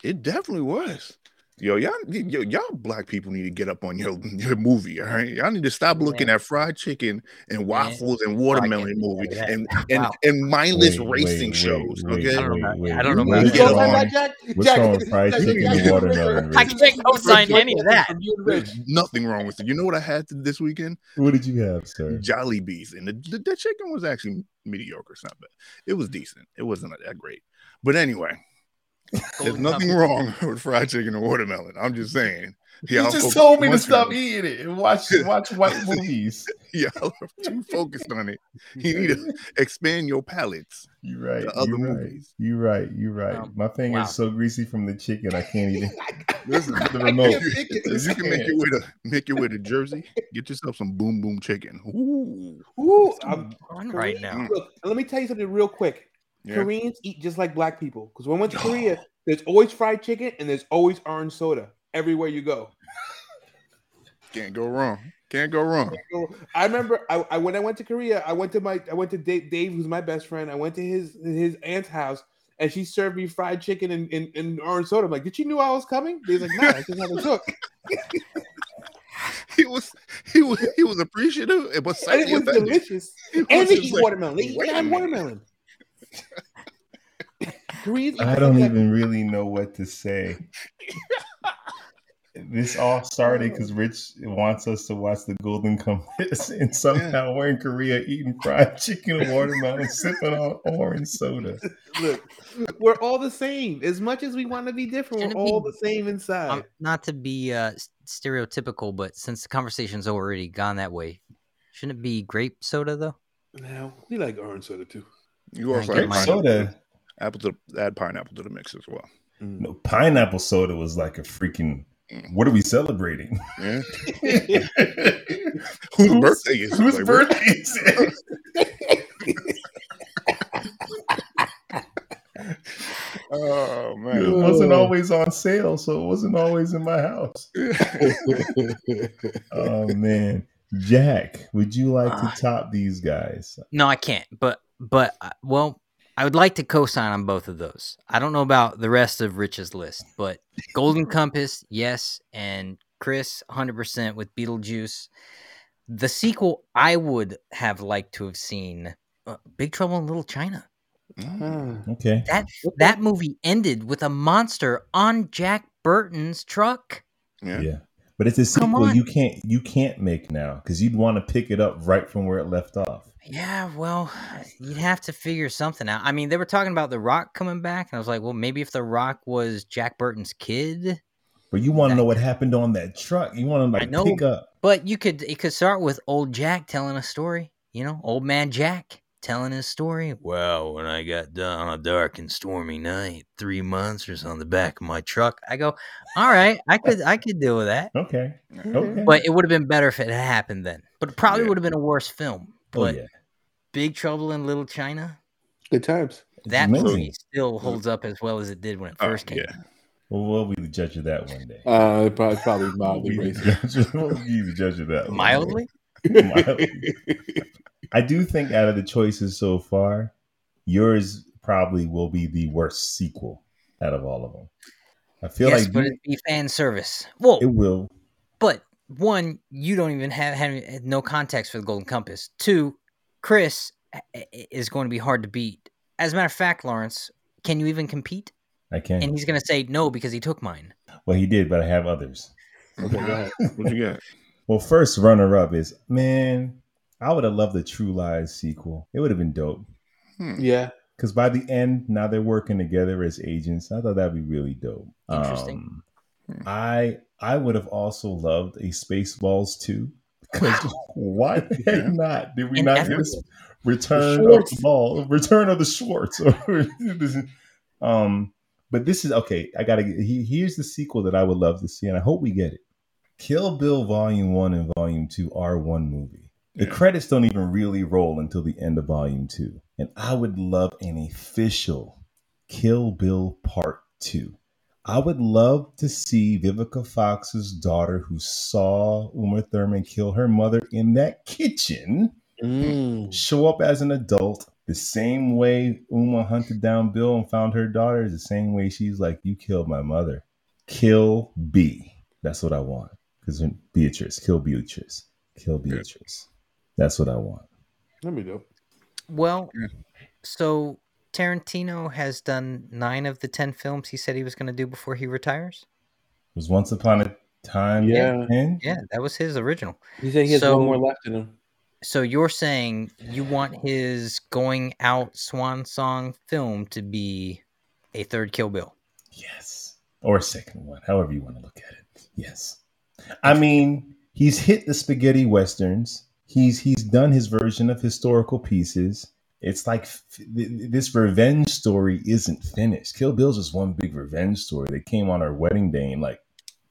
It definitely was. Yo, y'all, yo, y'all black people need to get up on your, your movie, all right? Y'all need to stop looking man. at fried chicken and waffles man. and watermelon movies and, and, wow. and mindless wait, racing wait, shows, wait, okay? Wait, I don't know. Wait, I don't know about that. What's wrong with fried chicken and watermelon? I can't co-sign any of that. There's nothing wrong with it. You know what I had this weekend? What did you have, sir? Jollibees. And the, the, the chicken was actually mediocre. It's not bad. It was decent. It wasn't that great. But anyway, There's nothing Compass. wrong with fried chicken and watermelon. I'm just saying. You yeah, just told me to stop eating it and watch watch white movies. Y'all are too focused on it. You need to expand your palates. You're right. To other you're movies. Right, you're right. You're right. Um, My finger's wow. so greasy from the chicken, I can't even. Listen, the remote. If you can make your way to make your way to Jersey, get yourself some boom boom chicken. Ooh, ooh, I'm on right now. Look, let me tell you something real quick. Yeah. Koreans eat just like black people because when I went to Korea, there's always fried chicken and there's always orange soda. Everywhere you go, can't go wrong. Can't go wrong. I remember I, I when I went to Korea, I went to my I went to Dave, Dave, who's my best friend. I went to his his aunt's house, and she served me fried chicken and, and, and orange soda. I'm like, did you know I was coming? He's like, no, I just haven't cooked. He was he was he was appreciative. It was, and it was delicious. It was and they eat like, watermelon. They eat watermelon. Koreans, I don't even really know what to say. This all started because Rich wants us to watch The Golden Compass, and somehow yeah. we're in Korea eating fried chicken and watermelon, sipping on orange soda. Look, we're all the same. As much as we want to be different, we're all be, the same inside. Um, not to be uh, stereotypical, but since the conversation's already gone that way, shouldn't it be grape soda, though? No, we like orange soda, too. You also like grape soda. Apple to, add pineapple to the mix as well. Mm. No, pineapple soda was like a freaking... What are we celebrating? Yeah. Whose birthday is it? Whose like, birthday is it? Oh, man. It wasn't always on sale, so it wasn't always in my house. Oh, man. Jack, would you like uh, to top these guys? No, I can't. But, but well... I would like to co-sign on both of those. I don't know about the rest of Rich's list, but Golden Compass, yes, and Chris, one hundred percent with Beetlejuice. The sequel I would have liked to have seen, uh, Big Trouble in Little China. Mm, okay. That that movie ended with a monster on Jack Burton's truck. Yeah. yeah. But it's a sequel you can't you can't make now because you'd want to pick it up right from where it left off. Yeah, well, you'd have to figure something out. I mean, they were talking about The Rock coming back, and I was like, well, maybe if The Rock was Jack Burton's kid. But you want to know what happened on that truck. You want to like I know, pick up. But you could it could start with old Jack telling a story. You know, old man Jack telling his story. Well, when I got done on a dark and stormy night, three monsters on the back of my truck. I go, all right, I could I could deal with that. Okay. okay. But it would have been better if it had happened then. But it probably yeah. would have been a worse film. But oh, yeah. Big Trouble in Little China. Good times. That amazing. Movie still holds up as well as it did when it first oh, came yeah. out. Well, we'll be the judge of that one day. Uh, probably, probably mildly racist. We'll be the judge of that. Mildly? Mildly. I do think out of the choices so far, yours probably will be the worst sequel out of all of them. I feel yes, like but it'd be fan service. Well, it will. But one, you don't even have, have no context for The Golden Compass. Two, Chris is going to be hard to beat. As a matter of fact, Lawrence, can you even compete? I can. And he's going to say no because he took mine. Well, he did, but I have others. Okay, go ahead. What you got? Well, first runner-up is, man... I would have loved the True Lies sequel. It would have been dope. Hmm. Yeah. Because by the end, now they're working together as agents. I thought that'd be really dope. Interesting. Um, hmm. I I would have also loved a Spaceballs two. Because wow. why the heck not? Did we and not get Return of the Ball? Return of the Schwartz. um, but this is, okay, I gotta get, he, here's the sequel that I would love to see, and I hope we get it. Kill Bill Volume one and Volume two are one movie. The credits don't even really roll until the end of Volume two. And I would love an official Kill Bill Part two. I would love to see Vivica Fox's daughter who saw Uma Thurman kill her mother in that kitchen mm. show up as an adult. The same way Uma hunted down Bill and found her daughter is the same way she's like, you killed my mother. Kill B. That's what I want. Because Beatrice, kill Beatrice, kill Beatrice. That's what I want. Let me go. Well, so Tarantino has done nine of the ten films he said he was going to do before he retires. It was Once Upon a Time. Yeah. ten? Yeah, that was his original. He said he has so, one more left in him. So you're saying you want his going out swan song film to be a third Kill Bill? Yes. Or a second one, however you want to look at it. Yes. I mean, he's hit the spaghetti westerns. He's he's done his version of historical pieces. It's like f- this revenge story isn't finished. Kill Bill's just one big revenge story. They came on her wedding day and like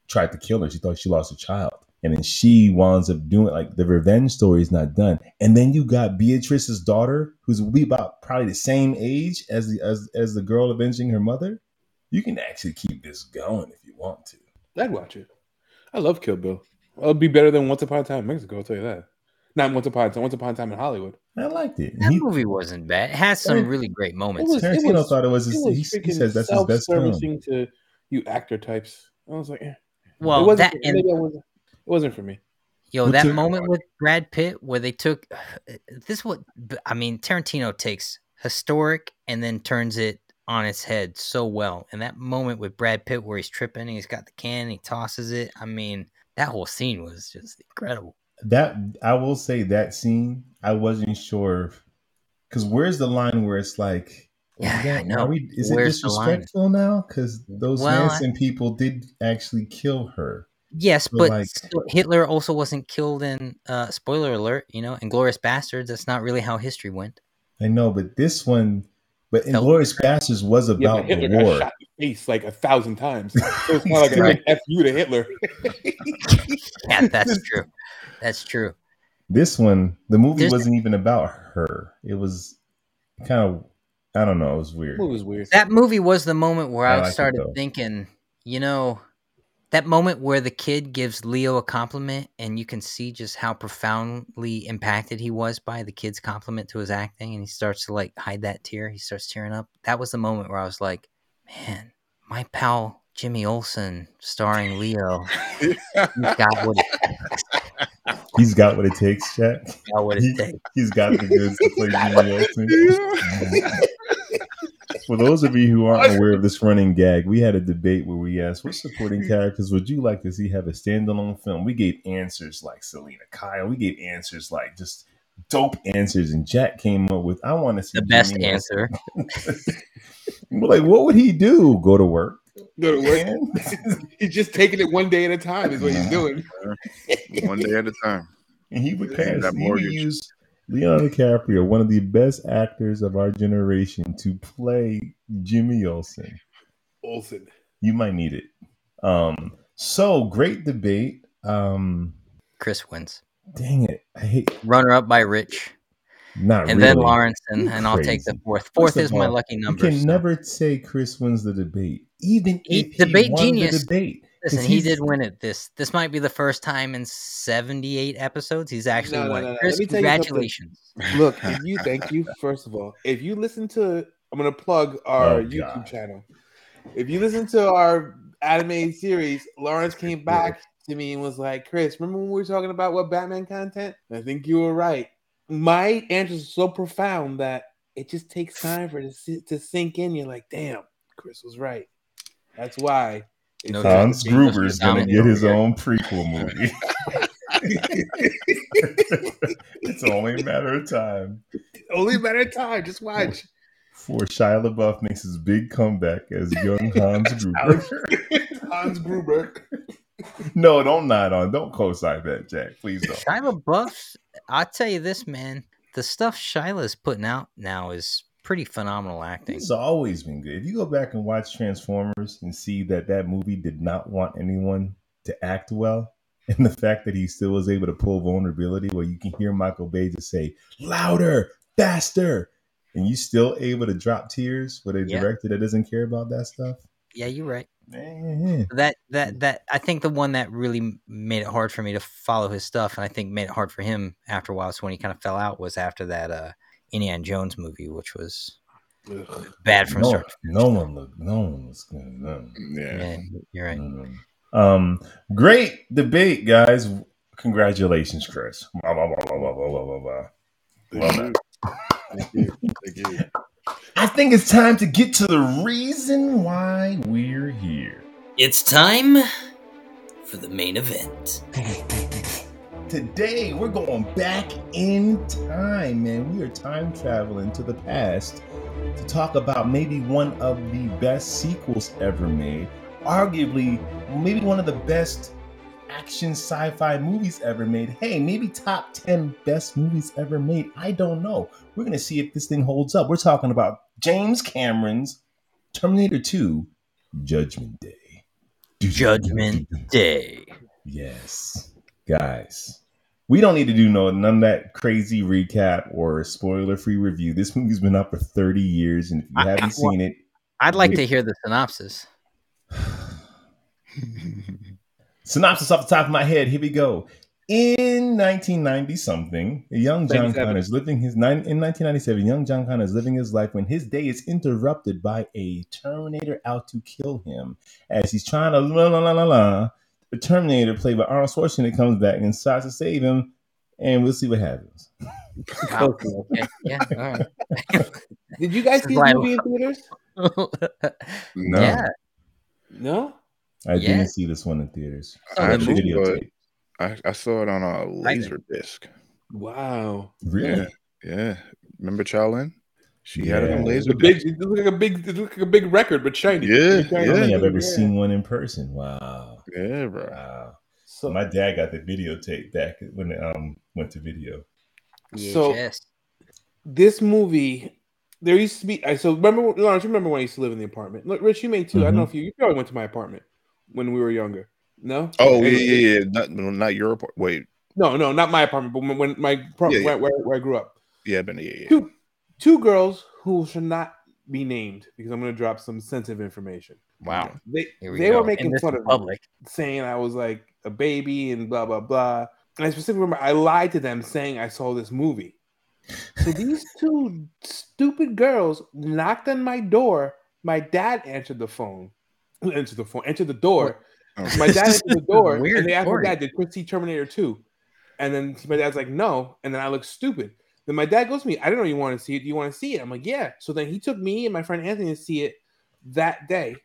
tried to kill her. She thought she lost a child. And then she winds up doing like the revenge story is not done. And then you got Beatrice's daughter, who's be about probably the same age as the as, as the girl avenging her mother. You can actually keep this going if you want to. I'd watch it. I love Kill Bill. It'll be better than Once Upon a Time in Mexico, I'll tell you that. Not Once Upon a Time, Once Upon a Time in Hollywood. I liked it. That he, movie wasn't bad. It has some it, really great moments. Was, Tarantino was, thought it was, his, it was he, he says that's his best film. To you actor types. I was like, eh. Well, it wasn't, that, and, it wasn't, it wasn't for me. Yo, What's that it? moment with Brad Pitt where they took this, what I mean, Tarantino takes historic and then turns it on its head so well. And that moment with Brad Pitt where he's tripping and he's got the can and he tosses it. I mean, that whole scene was just incredible. That I will say that scene, I wasn't sure because where's the line where it's like, yeah, yeah, I know. Are we, is where's it disrespectful now? Because those well, Manson I, people did actually kill her. Yes, so but like, Hitler also wasn't killed in, uh, spoiler alert, you know, Inglourious Bastards. That's not really how history went. I know, but this one. But Inglourious Bastards was about yeah, the war. Got shot in the face like a thousand times. So it's not like an right. F you to Hitler. Yeah, that's true. That's true. This one, the movie There's wasn't that. even about her. It was kind of, I don't know, it was weird. It was weird. That movie was the moment where I, I like started thinking, you know, that moment where the kid gives Leo a compliment and you can see just how profoundly impacted he was by the kid's compliment to his acting. And he starts to like hide that tear. He starts tearing up. That was the moment where I was like, man, my pal Jimmy Olsen starring Leo. He's got what it takes. He's got what it takes, Jack. He's got what it takes. He, he's got the goods to play Jimmy Olsen. For those of you who aren't aware of this running gag, we had a debate where we asked, what supporting characters would you like to see have a standalone film? We gave answers like Selena Kyle. We gave answers like just dope answers. And Jack came up with, I want to see the best Jimmy answer. We're like, what would he do? Go to work. Go to work. He's just taking it one day at a time is what he's doing. One day at a time. And he would pass. That he would use Leonardo DiCaprio, one of the best actors of our generation, to play Jimmy Olsen. Olsen. You might need it. Um, so, great debate. Um, Chris wins. Dang it. I hate runner-up by Rich. Not and really. And then Lawrence, and, and I'll take the fourth. Fourth is all, my lucky number. You can so. never say Chris wins the debate. Even he, if debate he won genius. the debate. Listen, he did win it. This this might be the first time in seventy-eight episodes he's actually no, won. No, no, Chris, congratulations. Look, if you thank you. First of all, if you listen to, I'm going to plug our oh, YouTube God. channel. If you listen to our anime series, Lawrence came back to me and was like, Chris, remember when we were talking about what Batman content? I think you were right. My answers are so profound that it just takes time for it to, to sink in. You're like, damn, Chris was right. That's why. No, Hans Gruber's gonna get his here. own prequel movie. It's only a matter of time. Only a matter of time. Just watch. Before Shia LaBeouf makes his big comeback as young Hans Gruber. Hans Gruber. No, don't nod on. Don't co-sign that, Jack. Please don't. Shia LaBeouf. I'll tell you this, man. The stuff Shia's putting out now is pretty phenomenal acting. It's always been good. If you go back and watch Transformers and see that that movie did not want anyone to act well, and the fact that he still was able to pull vulnerability where you can hear Michael Bay just say louder, faster, and you still able to drop tears with a yeah. director that doesn't care about that stuff. Yeah, you're right. Man. That that that I think the one that really made it hard for me to follow his stuff, and I think made it hard for him after a while, so when he kind of fell out, was after that uh Indiana Jones movie, which was Ugh. bad from no, start. To finish. No one looked. No one was good. No. Yeah. yeah, you're right. No um, great debate, guys. Congratulations, Chris. Blah, blah, blah, blah, blah, blah, blah. Well done. Thank you. Thank you. I think it's time to get to the reason why we're here. It's time for the main event. Today, we're going back in time, man. We are time traveling to the past to talk about maybe one of the best sequels ever made, arguably maybe one of the best action sci-fi movies ever made. Hey, maybe top ten best movies ever made. I don't know. We're going to see if this thing holds up. We're talking about James Cameron's Terminator two Judgment Day. Judgment Day. Yes. Guys, we don't need to do no none of that crazy recap or spoiler-free review. This movie's been out for thirty years, and if you I, haven't I, seen it... I'd like wait. to hear the synopsis. Synopsis off the top of my head. Here we go. In nineteen ninety something, a young John Connor is living his in nineteen ninety-seven. Young John Connor is living his life when his day is interrupted by a Terminator out to kill him. As he's trying to la la la la la, the Terminator, played by Arnold Schwarzenegger, comes back and starts to save him, and we'll see what happens. Wow. Okay. Yeah. All right. Did you guys see the movie in theaters? No. Yeah. No. I yeah. didn't see this one in theaters. Oh, I, the I, I saw it on a laser disc. Wow. Really? Yeah. yeah. Remember Chow-Lin? She yeah. had it on laser disc. It looked like a big it looked like a big record, but shiny. Yeah. yeah. I don't think I've ever yeah. seen one in person. Wow. Yeah, bro. Wow. So my dad got the videotape back when it um went to video. Yeah, so yes. This movie. There used to be I so remember Lawrence, remember when I used to live in the apartment? Look, Rich, you may too. Mm-hmm. I don't know if you you probably went to my apartment when we were younger. No? Oh, yeah, yeah, yeah. Not, not your apartment. Wait. No, no, not my apartment, but when, when my apartment, yeah, yeah. Where, where I grew up. Yeah, been yeah, yeah. Two, two girls who should not be named because I'm going to drop some sensitive information. Wow. They Here we they go. were making fun of public. me, saying I was like a baby and blah blah blah. And I specifically remember I lied to them saying I saw this movie. So these two stupid girls knocked on my door. My dad answered the phone. Answered the phone. Answered the door. Oh. My dad answered the door, and they asked story. my dad, "Did Chris see Terminator two?" And then my dad's like, "No." And then I look stupid. Then my dad goes to me, "I don't know. You want to see it? Do you want to see it?" I'm like, "Yeah." So then he took me and my friend Anthony to see it that day,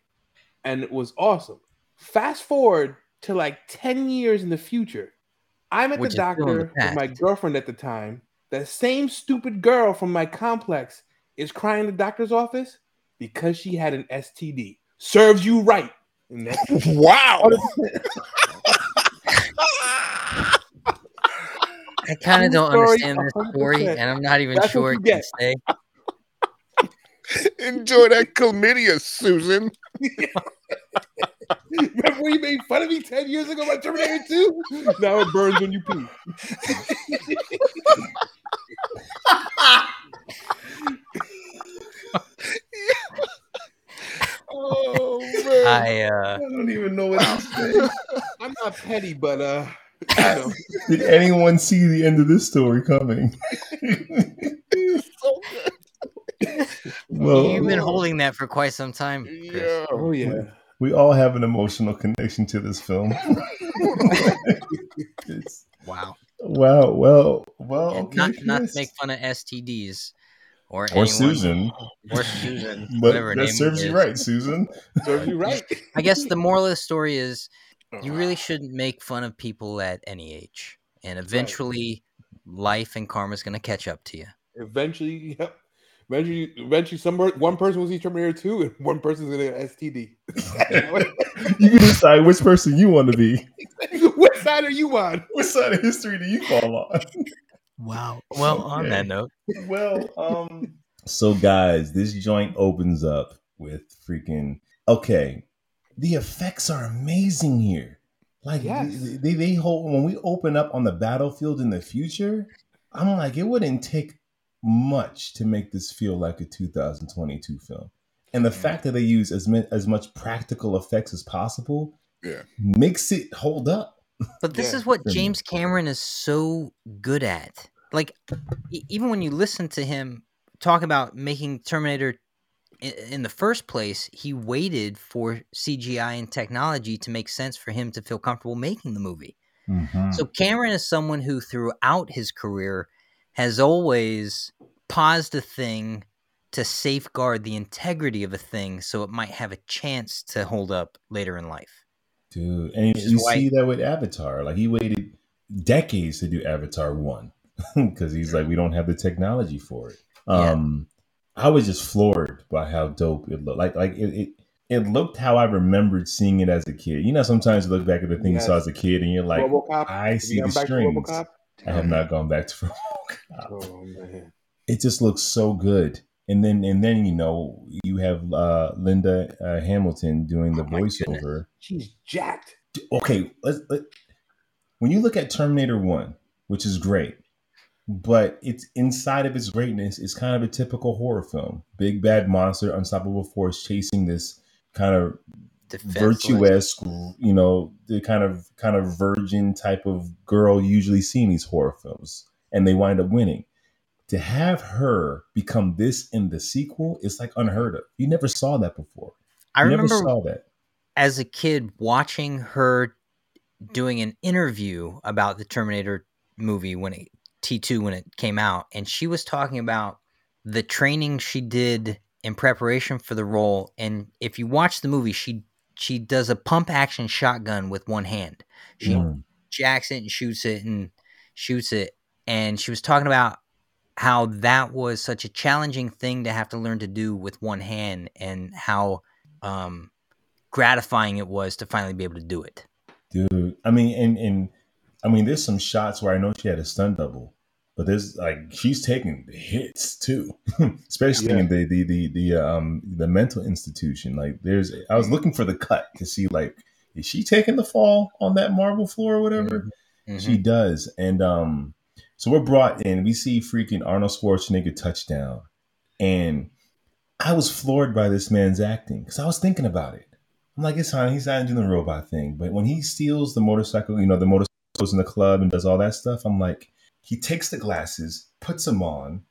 and it was awesome. Fast forward to like ten years in the future, I'm at Which the doctor with my girlfriend at the time. That same stupid girl from my complex is crying in the doctor's office because she had an S T D. Serves you right. Wow. I kind of don't understand this story, and I'm not even That's sure you can say. Enjoy that chlamydia, Susan. Remember when you made fun of me ten years ago about Terminator two? Now it burns when you pee. Oh man! I, uh... I don't even know what to say. I'm not petty, but uh, you know. Did anyone see the end of this story coming? It's so good. Well, you've been holding that for quite some time. Yeah. Oh yeah. yeah. We all have an emotional connection to this film. Wow. Wow. Well, well. Okay, not yes. not to make fun of S T Ds or or anyone, Susan or Susan. But whatever that name serves you is. right, Susan. Serves you right. I guess the moral of the story is you really shouldn't make fun of people at any age, and eventually, right. life and karma is going to catch up to you. Eventually, yep. Eventually, eventually, some one person will see Terminator two, and one person's gonna get an S T D. You can decide which person you want to be. What side are you on? What side of history do you fall on? Wow. Well, okay. on that note. Well, um. So, guys, this joint opens up with freaking. Okay, the effects are amazing here. Like yes. they, they, they hold when we open up on the battlefield in the future. I'm like, it wouldn't take much to make this feel like a two thousand twenty-two film, and the mm-hmm. fact that they use as mi- as much practical effects as possible yeah. makes it hold up. But this yeah. is what James Cameron is so good at. Like, even when you listen to him talk about making Terminator in the first place, he waited for C G I and technology to make sense for him to feel comfortable making the movie. Mm-hmm. So Cameron is someone who throughout his career has always paused a thing to safeguard the integrity of a thing so it might have a chance to hold up later in life. Dude, and you why- see that with Avatar. Like, he waited decades to do Avatar one because he's like, we don't have the technology for it. Um, I was just floored by how dope it looked. Like, like it, it, it looked how I remembered seeing it as a kid. You know, sometimes you look back at the thing yes. you saw as a kid, and you're like, RoboCop? I see the strings. I have not gone back to RoboCop. Oh, man. It just looks so good. And then, and then you know, you have uh, Linda uh, Hamilton doing the oh voiceover. She's jacked. Okay, let's, let, when you look at Terminator one, which is great, but it's inside of its greatness, it's kind of a typical horror film. Big bad monster, unstoppable force chasing this kind of virtuesque, you know, the kind of kind of virgin type of girl you usually see in these horror films, and they wind up winning. To have her become this in the sequel is like unheard of. You never saw that before. I you remember never saw that. As a kid watching her doing an interview about the Terminator movie when it T two when it came out, and she was talking about the training she did in preparation for the role. And if you watch the movie, she she does a pump action shotgun with one hand. She mm. jacks it and shoots it and shoots it. And she was talking about how that was such a challenging thing to have to learn to do with one hand, and how um, gratifying it was to finally be able to do it. Dude, I mean, and and I mean, there's some shots where I know she had a stunt double, but there's like she's taking the hits too, especially yeah. in the the the the um the mental institution. Like, there's I was looking for the cut to see like is she taking the fall on that marble floor or whatever? Mm-hmm. She does, and um. So we're brought in, we see freaking Arnold Schwarzenegger touchdown. And I was floored by this man's acting because I was thinking about it. I'm like, it's fine, he's not doing the robot thing. But when he steals the motorcycle, you know, the motorcycles in the club and does all that stuff, I'm like, he takes the glasses, puts them on,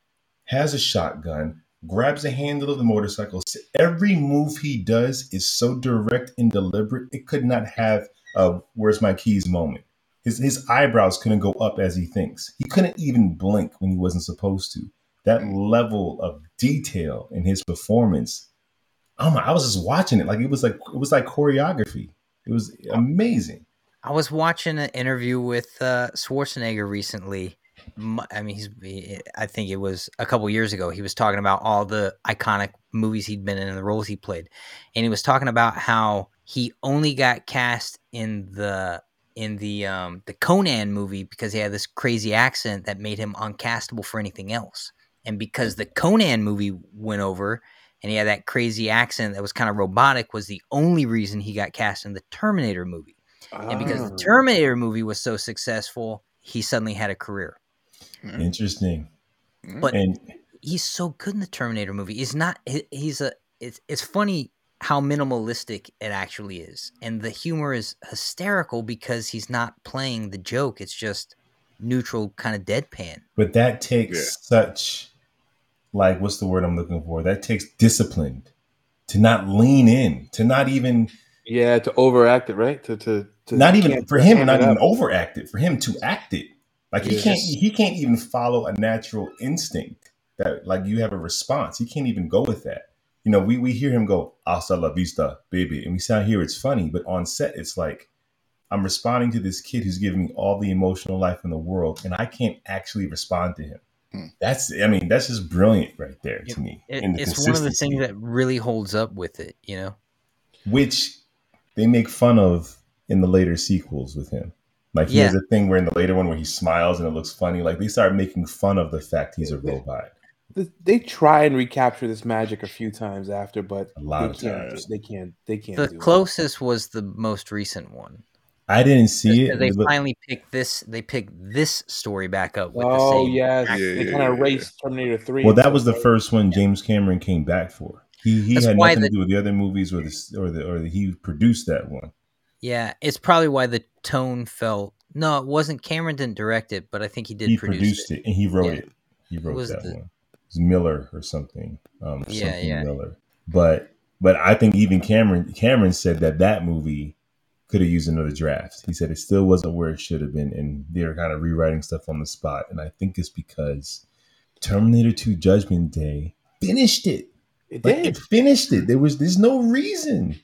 has a shotgun, grabs the handle of the motorcycle. Every move he does is so direct and deliberate, it could not have a where's my keys moment. His his eyebrows couldn't go up as he thinks. He couldn't even blink when he wasn't supposed to. That level of detail in his performance, I don't know, I was just watching it like it was like it was like choreography. It was amazing. I was watching an interview with uh, Schwarzenegger recently. I mean, he's he, I think it was a couple years ago. He was talking about all the iconic movies he'd been in and the roles he played, and he was talking about how he only got cast in the. in the um, the Conan movie because he had this crazy accent that made him uncastable for anything else. And because the Conan movie went over and he had that crazy accent that was kind of robotic was the only reason he got cast in the Terminator movie. Oh. And because the Terminator movie was so successful, he suddenly had a career. Interesting. But and- he's so good in the Terminator movie. He's not, he's a, it's, it's funny how minimalistic it actually is. And the humor is hysterical because he's not playing the joke. It's just neutral kind of deadpan. But that takes yeah. such, like, what's the word I'm looking for? That takes discipline to not lean in, to not even... Yeah, to overact it, right? To to, to Not even, for him, not even overact it. For him to act it. Like, yes. he can't he can't even follow a natural instinct that, like, you have a response. He can't even go with that. You know, we, we hear him go, hasta la vista, baby. And we sound here, it's funny. But on set, it's like, I'm responding to this kid who's giving me all the emotional life in the world. And I can't actually respond to him. Hmm. That's, I mean, that's just brilliant right there to it, me. It, and the it's one of the things that really holds up with it, you know? Which they make fun of in the later sequels with him. Like, he yeah. has a thing where in the later one where he smiles and it looks funny. Like, they start making fun of the fact he's a robot. They try and recapture this magic a few times after, but a lot they, of can't, they can't. They can't. The do closest it. was the most recent one. I didn't see it. They but... finally picked this. They picked this story back up. With oh the same yes, yeah, they yeah, kind of yeah, erased yeah. Terminator three. Well, that was the first one James Cameron came back for. He he That's had nothing the... to do with the other movies, or the or the or the, he produced that one. Yeah, it's probably why the tone felt. No, it wasn't. Cameron didn't direct it, but I think he did. He produce produced it. it and he wrote yeah. it. He wrote it that the... one. Miller or something, um, yeah, something yeah. Miller. But but I think even Cameron Cameron said that that movie could have used another draft. He said it still wasn't where it should have been, and they're kind of rewriting stuff on the spot. And I think it's because Terminator two Judgment Day finished it. It like, did. It finished it. There was there's no reason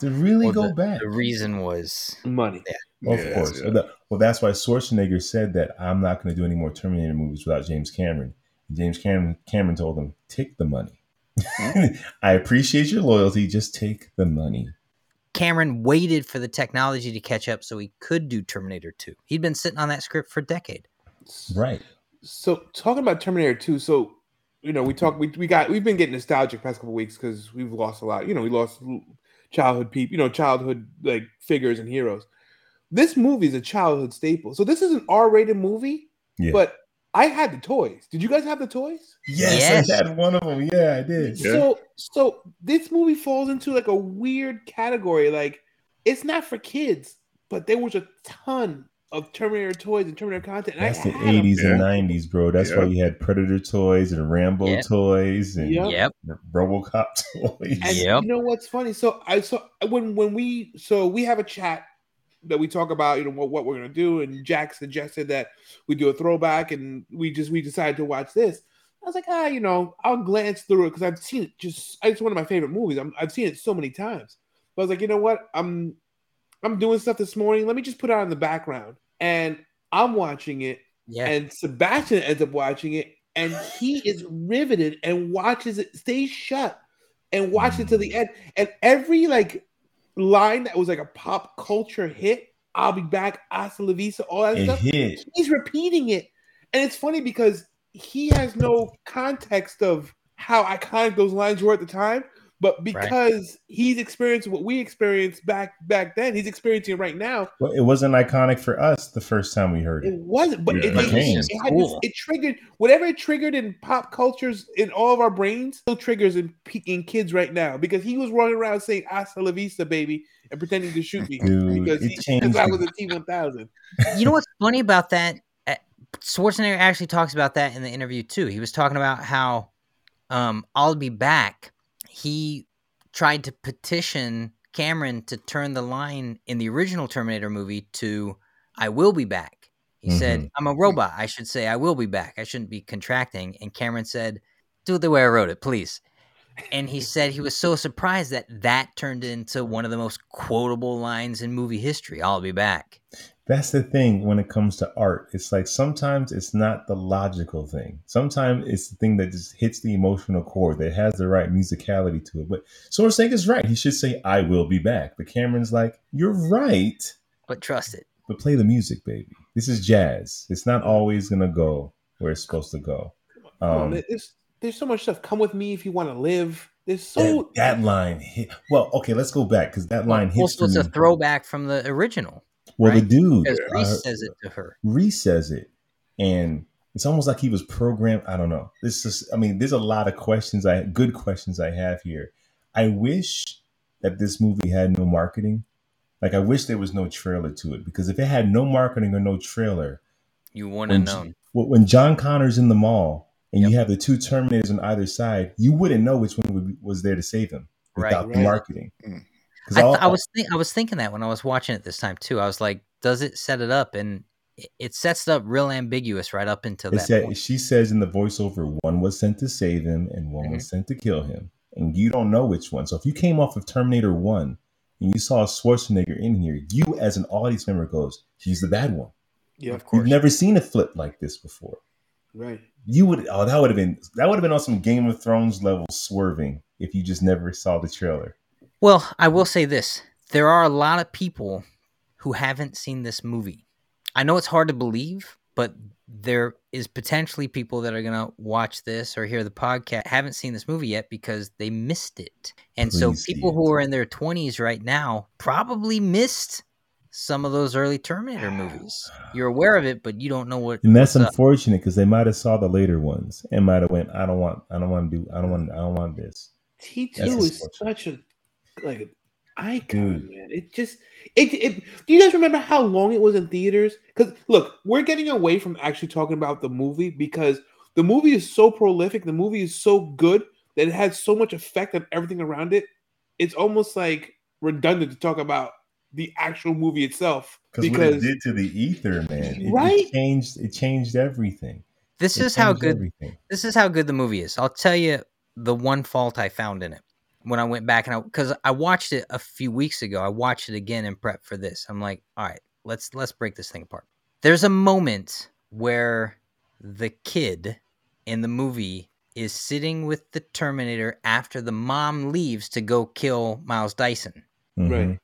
to really well, go the, back. The reason was money. Yeah. Well, yeah, of course. That's well, that's why Schwarzenegger said that I'm not going to do any more Terminator movies without James Cameron. James Cameron, Cameron told him, take the money. Mm-hmm. I appreciate your loyalty. Just take the money. Cameron waited for the technology to catch up so he could do Terminator two. He'd been sitting on that script for a decade. Right. So talking about Terminator two, so, you know, we talk, we, we got, we've been getting nostalgic past couple of weeks because we've lost a lot. You know, we lost childhood people, you know, childhood like figures and heroes. This movie is a childhood staple. So this is an R-rated movie, yeah. But I had the toys. Did you guys have the toys? Yes, yes. I had one of them. Yeah, I did. Yeah. So, so this movie falls into like a weird category. Like, it's not for kids, but there was a ton of Terminator toys and Terminator content. And that's I the eighties them. and nineties, bro. That's yep. why you had Predator toys and Rambo yep. toys and yep. RoboCop toys. And yep. you know what's funny? So I so when when we so we have a chat that we talk about, you know, what, what we're going to do. And Jack suggested that we do a throwback, and we just, we decided to watch this. I was like, ah, you know, I'll glance through it. Cause I've seen it just, it's one of my favorite movies. I'm, I've seen it so many times, but I was like, you know what? I'm, I'm doing stuff this morning. Let me just put it on the background, and I'm watching it. Yeah. And Sebastian ends up watching it, and he is riveted and watches it, stays shut and watches it to the end. And every like, line that was like a pop culture hit, I'll be back, hasta la vista, all that it stuff. Hit. He's repeating it. And it's funny because he has no context of how iconic those lines were at the time, but because right. he's experienced what we experienced back back then, he's experiencing it right now. Well, it wasn't iconic for us the first time we heard it. It wasn't, but yeah. it, it, it, it, had cool. this, it triggered, whatever it triggered in pop cultures, in all of our brains, still triggers in, in kids right now, because he was running around saying, hasta la vista, baby, and pretending to shoot me. Dude, because he, I was a T one thousand. You know what's funny about that? Schwarzenegger actually talks about that in the interview too. He was talking about how um, I'll be back. He tried to petition Cameron to turn the line in the original Terminator movie to I will be back. He mm-hmm. said, I'm a robot. I should say I will be back. I shouldn't be contracting. And Cameron said, do it the way I wrote it, please. And he said he was so surprised that that turned into one of the most quotable lines in movie history. I'll be back. That's the thing when it comes to art. It's like sometimes it's not the logical thing. Sometimes it's the thing that just hits the emotional chord that has the right musicality to it. But Schwarzenegger's right. He should say, I will be back. But Cameron's like, you're right. But trust it. But play the music, baby. This is jazz. It's not always going to go where it's supposed to go. Um, oh, it's- There's so much stuff. Come with me if you want to live. There's so that, that line. Hit. Well, okay, let's go back because that line well, hits. Well, it's a throwback from the original. Well, right? the dude because Reese uh, says it to her. Reese says it, and it's almost like he was programmed. I don't know. This is. I mean, there's a lot of questions. I good questions I have here. I wish that this movie had no marketing. Like I wish there was no trailer to it, because if it had no marketing or no trailer, you wouldn't have known. When John Connor's in the mall. And yep. you have the two Terminators on either side, you wouldn't know which one would be, was there to save him without right, right. the marketing. I, all, I was think, I was thinking that when I was watching it this time too. I was like, does it set it up? And it sets it up real ambiguous right up until that said, point. She says in the voiceover, one was sent to save him and one mm-hmm. was sent to kill him. And you don't know which one. So if you came off of Terminator one and you saw Schwarzenegger in here, you as an audience member goes, he's the bad one. Yeah, of course. You've never seen a flip like this before. Right. You would oh that would have been that would have been on some Game of Thrones level swerving if you just never saw the trailer. Well, I will say this. There are a lot of people who haven't seen this movie. I know it's hard to believe, but there is potentially people that are going to watch this or hear the podcast haven't seen this movie yet because they missed it. And Please so people who are in their twenties right now probably missed some of those early Terminator movies. You're aware of it, but you don't know what. And that's unfortunate because they might have saw the later ones and might have went, I don't want, I don't want to do, I don't want, I don't want this. T two is such a like an icon, Dude. man. It just, it, it. Do you guys remember how long it was in theaters? Because look, we're getting away from actually talking about the movie because the movie is so prolific, the movie is so good that it has so much effect on everything around it. It's almost like redundant to talk about the actual movie itself. Because what it did to the ether, man. It, right? it changed it changed everything. This it is how good everything. This is how good the movie is. I'll tell you the one fault I found in it when I went back and I because I watched it a few weeks ago. I watched it again in prep for this. I'm like, all right, let's let's break this thing apart. There's a moment where the kid in the movie is sitting with the Terminator after the mom leaves to go kill Miles Dyson. Mm-hmm. Right.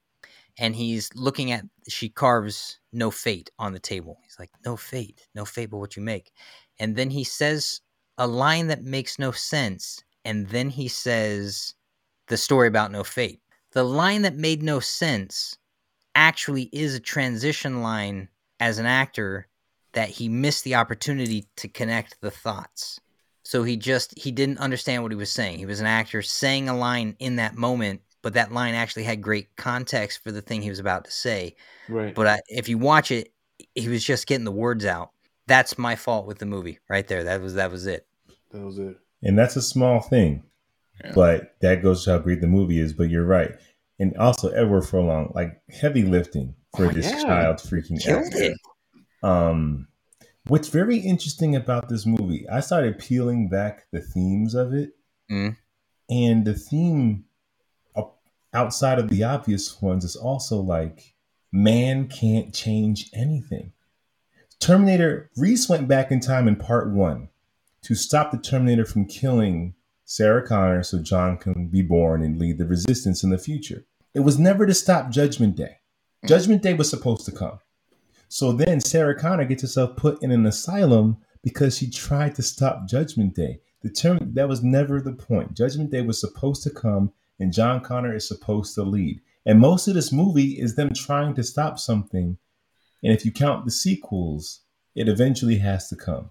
And he's looking at, she carves "no fate" on the table. He's like, "No fate, no fate, but what you make." And then he says a line that makes no sense. And then he says the story about no fate. The line that made no sense actually is a transition line as an actor that he missed the opportunity to connect the thoughts. So he just, he didn't understand what he was saying. He was an actor saying a line in that moment, but that line actually had great context for the thing he was about to say. Right. But I, if you watch it, he was just getting the words out. That's my fault with the movie right there. That was, that was it. That was it. And that's a small thing, yeah. But that goes to how great the movie is, but you're right. And also Edward Furlong, like heavy lifting for oh, this yeah. child freaking actor. Um, what's very interesting about this movie, I started peeling back the themes of it, mm. and the theme outside of the obvious ones is also like, man can't change anything. Terminator, Reese went back in time in part one to stop the Terminator from killing Sarah Connor so John can be born and lead the resistance in the future. It was never to stop Judgment Day. Judgment Day was supposed to come. So then Sarah Connor gets herself put in an asylum because she tried to stop Judgment Day. The term, that was never the point. Judgment Day was supposed to come and John Connor is supposed to lead. And most of this movie is them trying to stop something. And if you count the sequels, it eventually has to come.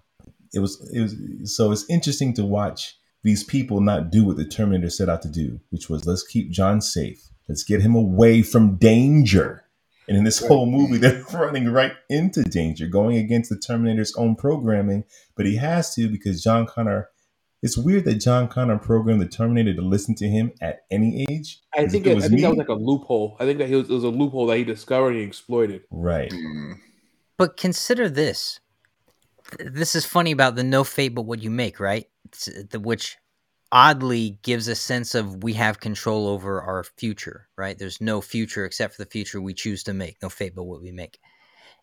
It was, it was, so it's interesting to watch these people not do what the Terminator set out to do, which was let's keep John safe. Let's get him away from danger. And in this whole movie, they're running right into danger, going against the Terminator's own programming. But he has to because John Connor, it's weird that John Connor programmed the Terminator to listen to him at any age. I think, it, it was I think that was like a loophole. I think that he was, it was a loophole that he discovered and he exploited. Right. But consider this. This is funny about the no fate but what you make, right? It's, which oddly gives a sense of we have control over our future, right? There's no future except for the future we choose to make. No fate but what we make.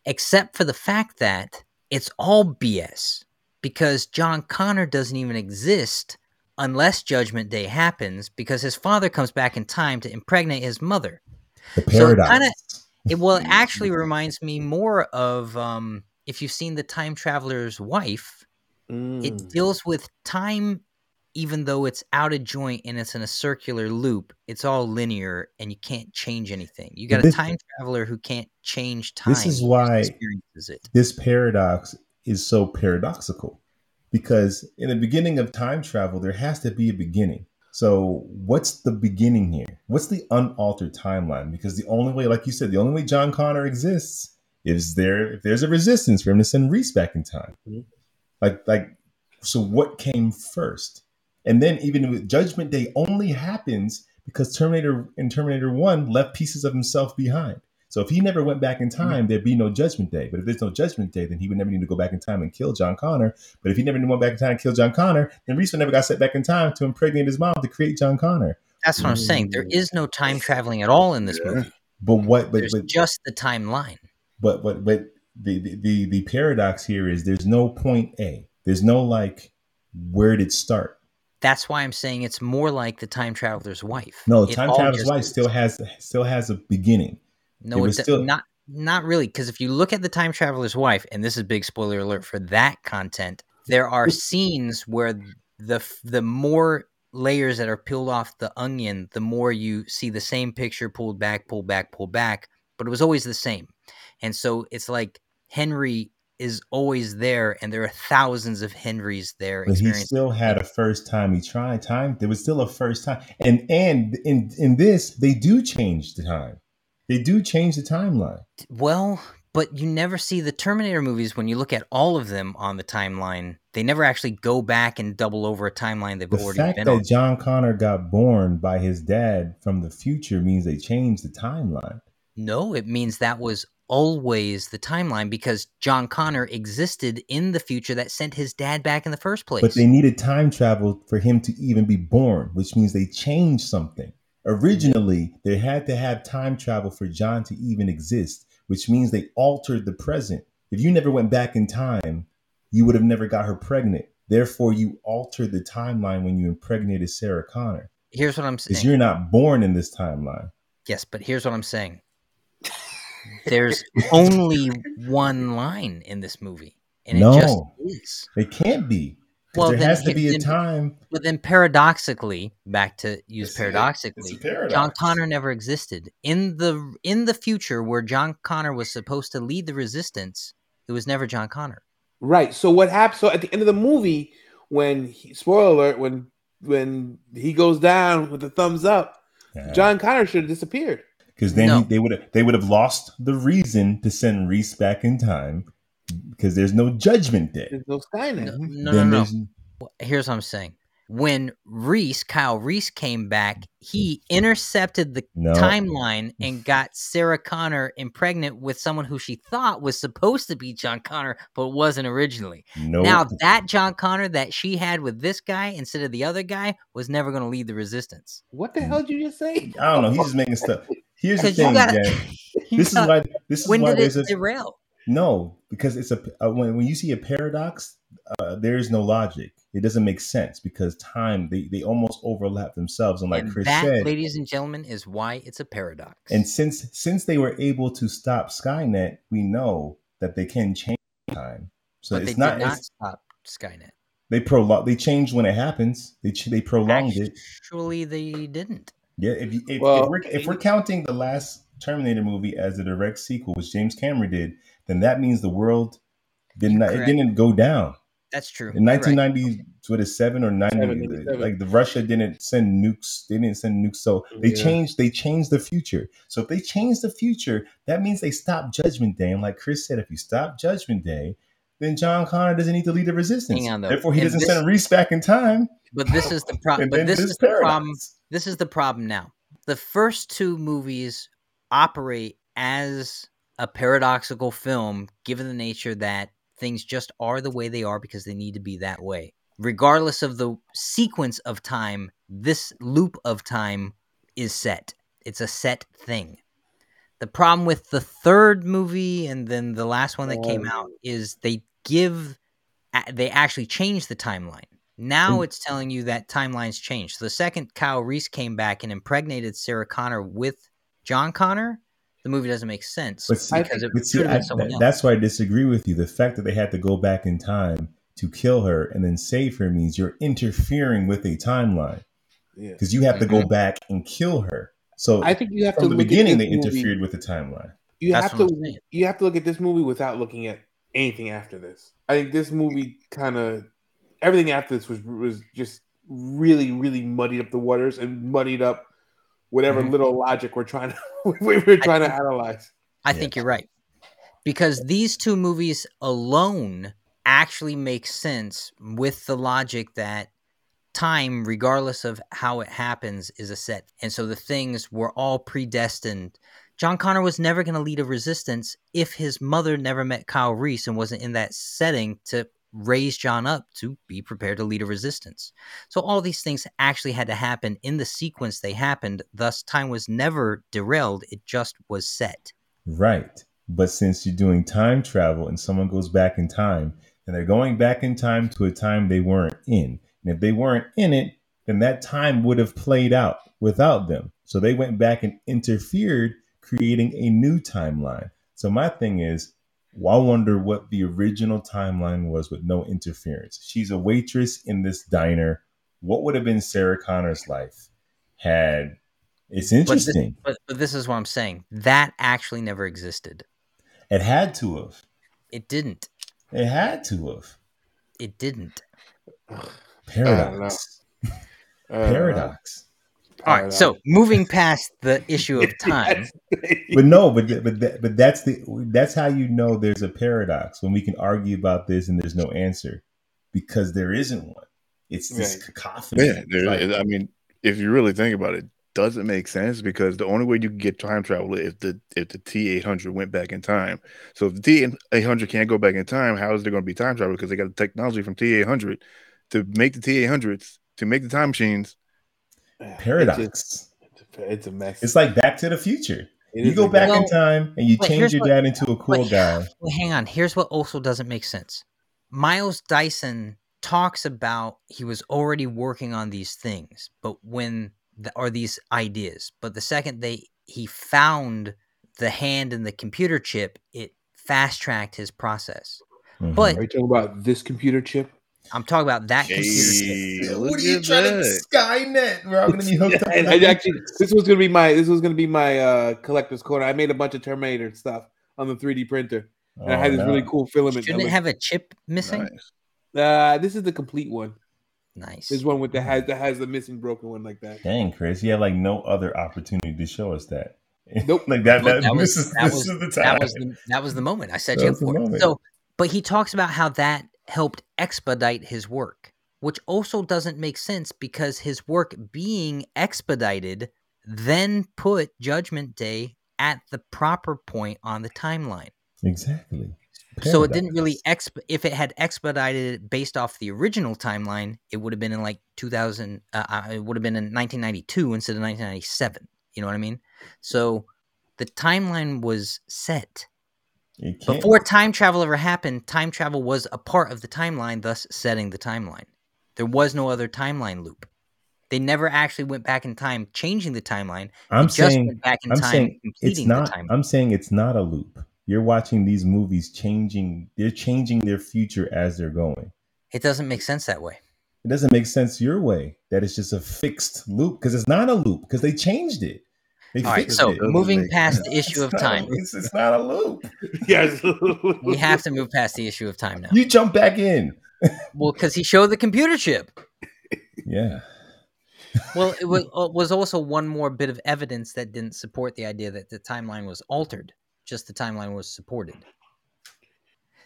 Except for the fact that it's all B S because John Connor doesn't even exist unless Judgment Day happens because his father comes back in time to impregnate his mother. The paradox. So it, kinda, it well, it actually reminds me more of um, if you've seen The Time Traveler's Wife, mm. it deals with time. Even though it's out of joint and it's in a circular loop, it's all linear and you can't change anything. You got this, a time traveler who can't change time. This is why it. This paradox is so paradoxical because in the beginning of time travel, there has to be a beginning. So what's the beginning here? What's the unaltered timeline? Because the only way, like you said, the only way John Connor exists is there, if there's a resistance for him to send Reese back in time. Mm-hmm. Like, like, so what came first? And then even with Judgment Day only happens because Terminator and Terminator one left pieces of himself behind. So if he never went back in time, there'd be no Judgment Day. But if there's no Judgment Day, then he would never need to go back in time and kill John Connor. But if he never went back in time and killed John Connor, then Reese never got sent back in time to impregnate his mom to create John Connor. That's what I'm saying. There is no time traveling at all in this yeah. movie. But what? But, there's but, just the timeline. But but but the, the the the paradox here is there's no point A. There's no like where did it start. That's why I'm saying it's more like The Time Traveler's Wife. No, The Time Traveler's Wife still has still has a beginning. No, it's still... not not really. Because if you look at The Time Traveler's Wife, and this is a big spoiler alert for that content, there are scenes where the the more layers that are peeled off the onion, the more you see the same picture pulled back, pulled back, pulled back. But it was always the same. And so it's like Henry is always there, and there are thousands of Henrys there. But he still had a first time he tried time. There was still a first time. And and in, in this, they do change the time. They do change the timeline. Well, but you never see the Terminator movies when you look at all of them on the timeline. They never actually go back and double over a timeline they've already been on. The fact that John Connor got born by his dad from the future means they changed the timeline. No, it means that was always the timeline because John Connor existed in the future that sent his dad back in the first place. But they needed time travel for him to even be born, which means they changed something. Originally, they had to have time travel for John to even exist, which means they altered the present. If you never went back in time, you would have never got her pregnant. Therefore, you altered the timeline when you impregnated Sarah Connor. Here's what I'm saying. Because you're not born in this timeline. Yes, but here's what I'm saying. There's only one line in this movie. And no, it just is. It can't be. Well, there then, has to be a then, time. But then paradoxically, back to use it's paradoxically, a, John Connor never existed. In the in the future where John Connor was supposed to lead the resistance, it was never John Connor. Right. So what happens? So at the end of the movie, when he, spoiler alert, when when he goes down with the thumbs up, yeah. John Connor should have disappeared. Because then no. he, they would have they would have lost the reason to send Reese back in time. Because there's no judgment there. There's no signing. No, no, no, no. Here's what I'm saying. When Reese, Kyle Reese came back, he intercepted the no. timeline and got Sarah Connor impregnant with someone who she thought was supposed to be John Connor, but wasn't originally. No. Now, that John Connor that she had with this guy instead of the other guy was never going to lead the resistance. What the hell did you just say? I don't know. He's just making stuff. Here's the thing, gotta, This gotta, is why. This is when why did it derail? No, because it's a uh, when when you see a paradox, uh, there is no logic. It doesn't make sense because time they, they almost overlap themselves. And like and Chris that, said, ladies and gentlemen, is why it's a paradox. And since since they were able to stop Skynet, we know that they can change time. So but it's they not, did not it's, stop Skynet. They prolong. They changed when it happens. They they prolonged Actually, it. Actually, they didn't. Yeah, if you, if, well, if we're if we're counting the last Terminator movie as a direct sequel, which James Cameron did. Then that means the world did not, it didn't go down. That's true. In nineteen ninety-seven right. or ninety, like the Russia didn't send nukes. They didn't send nukes. So they yeah. changed. They changed the future. So if they change the future, that means they stopped Judgment Day. And like Chris said, if you stop Judgment Day, then John Connor doesn't need to lead the resistance. Hang on, though. Therefore, he and doesn't this, send Reese back in time. But this is the problem. But this, this is paradox. the problem. This is the problem now. The first two movies operate as a paradoxical film, given the nature that things just are the way they are because they need to be that way. Regardless of the sequence of time, this loop of time is set. It's a set thing. The problem with the third movie and then the last one that oh. came out is they give, they actually change the timeline. Now mm. it's telling you that timelines change. So the second Kyle Reese came back and impregnated Sarah Connor with John Connor, the movie doesn't make sense. But see, because it but see, I, someone else. That's why I disagree with you. The fact that they had to go back in time to kill her and then save her means you're interfering with a timeline. Because yeah. you have mm-hmm. to go back and kill her. So I think you have from to the look beginning, they movie. interfered with the timeline. You that's have to you have to look at this movie without looking at anything after this. I think this movie kind of everything after this was was just really, really muddied up the waters and muddied up whatever mm-hmm. little logic we're trying to we were trying think, to analyze. I yeah. think you're right. Because these two movies alone actually make sense with the logic that time, regardless of how it happens, is a set. And so the things were all predestined. John Connor was never going to lead a resistance if his mother never met Kyle Reese and wasn't in that setting to raise John up to be prepared to lead a resistance. So all these things actually had to happen in the sequence they happened. Thus, time was never derailed. It just was set. Right. But since you're doing time travel and someone goes back in time and they're going back in time to a time they weren't in. And if they weren't in it, then that time would have played out without them. So they went back and interfered, creating a new timeline. So my thing is, well, I wonder what the original timeline was with no interference. She's a waitress in this diner. What would have been Sarah Connor's life had? It's interesting. But this, but, but this is what I'm saying. That actually never existed. It had to have. It didn't. It had to have. It didn't. Paradox. Uh, Paradox. All right, so moving past the issue of time, but no, but but that, but that's the that's how you know there's a paradox when we can argue about this and there's no answer because there isn't one. It's this right. cacophony. Yeah, there, like, I mean, if you really think about it, it doesn't make sense because the only way you can get time travel is if the if the T eight hundred went back in time. So if the T eight hundred can't go back in time, how is there going to be time travel? Because they got the technology from T eight hundred to make the T eight hundreds to make the time machines. Paradox. It's, just, it's a mess. It's like Back to the Future. It you go back well, in time and you change your dad into a cool guy. Well, hang on. Here's what also doesn't make sense. Miles Dyson talks about he was already working on these things, but when the, are these ideas? But the second they he found the hand in the computer chip, it fast tracked his process. Mm-hmm. But are you talking about this computer chip? I'm talking about that Jeez, computer chip. What are you trying that. to Skynet? Where I'm going to be hooked up. And I actually, this was going to be my this was going to be my uh, collector's corner. I made a bunch of Terminator stuff on the three D printer, and oh, I had this no. really cool filament. Shouldn't it was, have a chip missing? Nice. Uh, this is the complete one. Nice. There's one with the has that has the missing broken one like that. Dang, Chris, you had like no other opportunity to show us that. Nope. Like that. Look, that, that was, is, that was the time. That was the, that was the moment I set that you up for it. So, but he talks about how that helped expedite his work, which also doesn't make sense because his work being expedited then put Judgment Day at the proper point on the timeline. Exactly. Paradox. So it didn't really exp- if it had expedited it based off the original timeline, it would have been in like two thousand. Uh, it would have been in nineteen ninety-two instead of nineteen ninety-seven. You know what I mean? So the timeline was set before time travel ever happened. Time travel was a part of the timeline, thus setting the timeline. There was no other timeline loop. They never actually went back in time, changing the timeline. I'm saying just went back in I'm time, saying completing it's not. The timeline. I'm saying it's not a loop. You're watching these movies changing. They're changing their future as they're going. It doesn't make sense that way. It doesn't make sense your way. That it's just a fixed loop because it's not a loop because they changed it. They All right. So it. moving it past the issue of time. A, it's, it's not a loop. Yes. We have to move past the issue of time now. You jump back in. Well, because he showed the computer chip. Yeah. Well, it was, uh, was also one more bit of evidence that didn't support the idea that the timeline was altered. Just the timeline was supported.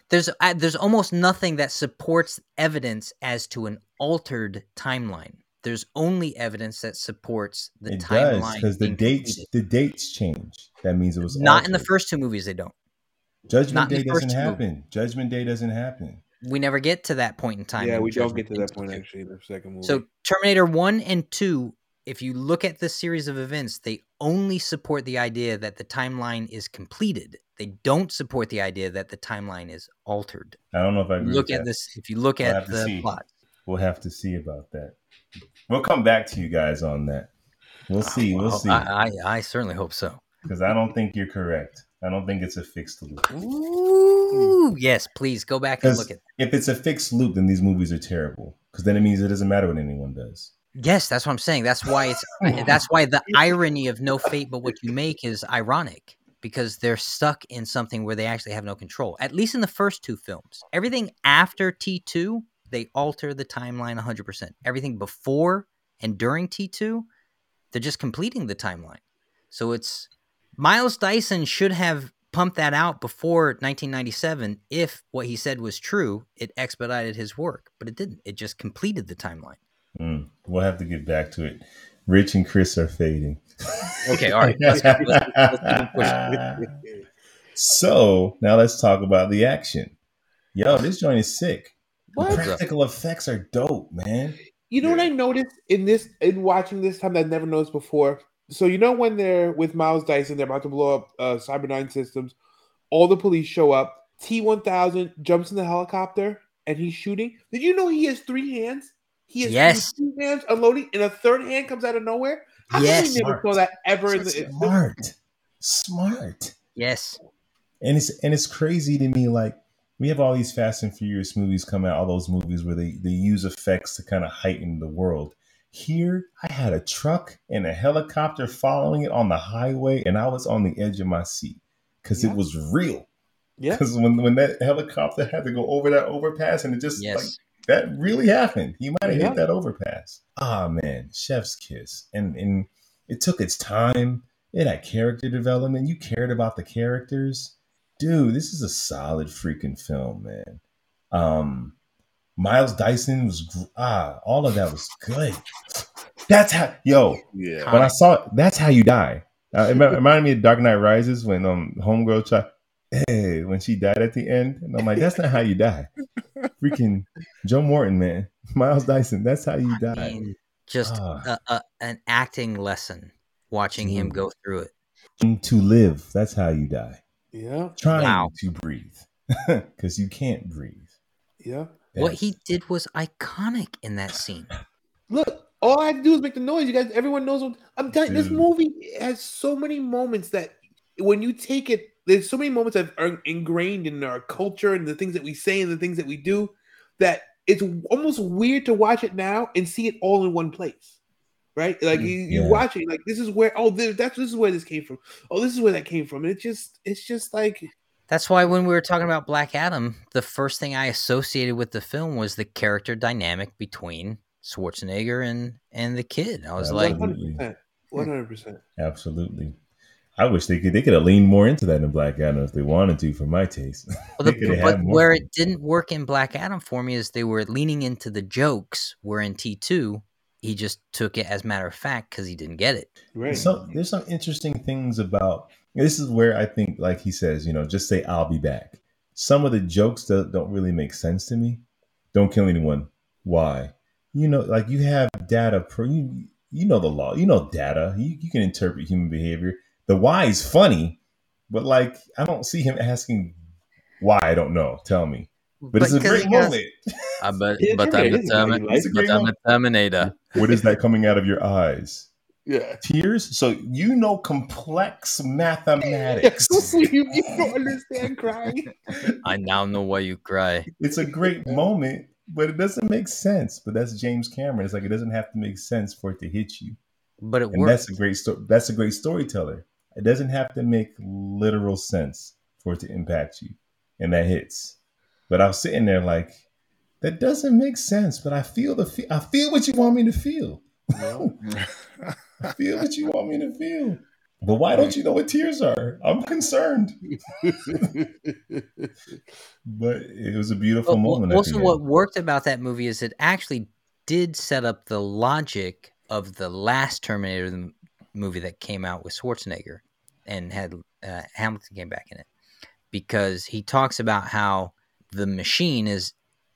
There's uh, there's almost nothing that supports evidence as to an altered timeline. There's only evidence that supports the it timeline because the dates completed. the dates change. That means it was not altered. In the first two movies. They don't. Judgment not Day doesn't happen. Movies. Judgment Day doesn't happen. We never get to that point in time. Yeah, we don't get to that point actually in the second movie. So Terminator one and two. If you look at this series of events, they only support the idea that the timeline is completed. They don't support the idea that the timeline is altered. I don't know if I agree look with at that. this. If you look we'll at the plot, we'll have to see about that. We'll come back to you guys on that. We'll see. We'll see. I, I, I certainly hope so. Because I don't think you're correct. I don't think it's a fixed loop. Ooh, yes, please go back and look at that. If it's a fixed loop, then these movies are terrible. Because then it means it doesn't matter what anyone does. Yes, that's what I'm saying. That's why it's that's why the irony of no fate but what you make is ironic because they're stuck in something where they actually have no control. At least in the first two films. Everything after T two, they alter the timeline one hundred percent. Everything before and during T two, they're just completing the timeline. So it's Miles Dyson should have pumped that out before nineteen ninety-seven if what he said was true. It expedited his work, but it didn't. It just completed the timeline. Mm, we'll have to get back to it. Rich and Chris are fading. Okay, all right. Let's, let's, let's, let's so now let's talk about the action. Yo, this joint is sick. What? The practical effects are dope, man. You know yeah. what I noticed in this in watching this time that I never noticed before. So you know when they're with Miles Dyson, they're about to blow up uh, Cyber nine systems. All the police show up. T one thousand jumps in the helicopter and he's shooting. Did you know he has three hands? He has yes. two hands unloading, and a third hand comes out of nowhere. How yes, never saw that ever. In the, smart, it, smart. Yes, and it's and it's crazy to me. Like we have all these Fast and Furious movies come out, all those movies where they, they use effects to kind of heighten the world. Here, I had a truck and a helicopter following it on the highway, and I was on the edge of my seat because yeah. it was real. Yeah, because when when that helicopter had to go over that overpass, and it just yes. like. That really happened. He might have yeah. hit that overpass. Ah, oh, man, chef's kiss. And and it took its time. It had character development. You cared about the characters. Dude, this is a solid freaking film, man. Um, Miles Dyson was, ah, all of that was good. That's how, yo, yeah. when I saw it, that's how you die. Uh, it reminded me of Dark Knight Rises when um homegirl tried. Hey, when she died at the end, and I'm like, that's not how you die. Freaking Joe Morton, man, Miles Dyson, that's how you die. I mean, just ah. a, a, an acting lesson, watching mm. him go through it. To live, that's how you die. Yeah, trying wow. to breathe because you can't breathe. Yeah, Yeah. What he did was iconic in that scene. Look, all I have to do is make the noise. You guys, everyone knows what I'm telling you. This movie has so many moments that when you take it, there's so many moments that are ingrained in our culture and the things that we say and the things that we do that it's almost weird to watch it now and see it all in one place. Right? Like you, you yeah. watch it, like this is where oh this, that's this is where this came from. Oh, this is where that came from. And it just it's just like that's why when we were talking about Black Adam, the first thing I associated with the film was the character dynamic between Schwarzenegger and, and the kid. I was yeah, like one hundred percent. one hundred percent. Absolutely. I wish they could they could have leaned more into that in Black Adam if they wanted to, for my taste. Well, the, but where it didn't work in Black Adam for me is they were leaning into the jokes, where in T two he just took it as a matter of fact because he didn't get it. Right. So there's some interesting things about this is where I think, like he says, you know, just say I'll be back. Some of the jokes that don't really make sense to me. Don't kill anyone. Why? You know, like you have data. Pro, you, you know the law. You know data. You, you can interpret human behavior. The why is funny, but like I don't see him asking why. I don't know. Tell me. But, but it's a great moment. I bet, yeah, but I'm, determined, but I'm moment. a Terminator. What is that coming out of your eyes? Yeah, tears. So you know complex mathematics. you, you don't understand crying. I now know why you cry. It's a great moment, but it doesn't make sense. But that's James Cameron. It's like it doesn't have to make sense for it to hit you. But it and worked. That's a great story. That's a great storyteller. It doesn't have to make literal sense for it to impact you, and that hits. But I was sitting there like, that doesn't make sense. But I feel the fe- I feel what you want me to feel. I feel what you want me to feel. But why don't you know what tears are? I'm concerned. But it was a beautiful but, moment. Also, what worked about that movie is it actually did set up the logic of the last Terminator movie that came out with Schwarzenegger and had uh, Hamilton came back in it, because he talks about how the machine is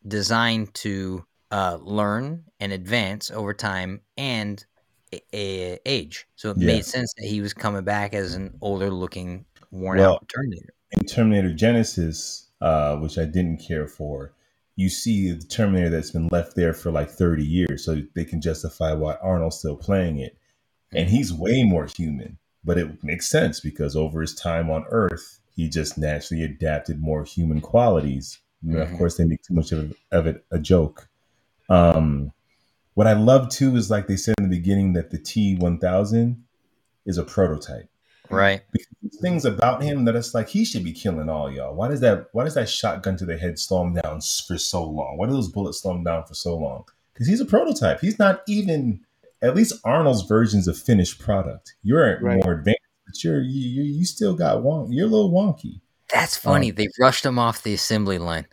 designed to uh, learn and advance over time and a- a- age. So it yeah. made sense that he was coming back as an older-looking, worn-out well, Terminator. In Terminator Genesis, uh, which I didn't care for, you see the Terminator that's been left there for like thirty years, so they can justify why Arnold's still playing it. And he's way more human, but it makes sense because over his time on Earth, he just naturally adapted more human qualities. Mm-hmm. Of course, they make too much of, of it a joke. Um, what I love, too, is like they said in the beginning that the T one thousand is a prototype. Right. Because there's things about him that it's like he should be killing all y'all. Why does that Why does that shotgun to the head slow him down for so long? Why do those bullets slow him down for so long? Because he's a prototype. He's not even, at least Arnold's version's a finished product. You're right. More advanced, but you're, you, you still got wonky. You're a little wonky. That's funny. Um, they rushed him off the assembly line.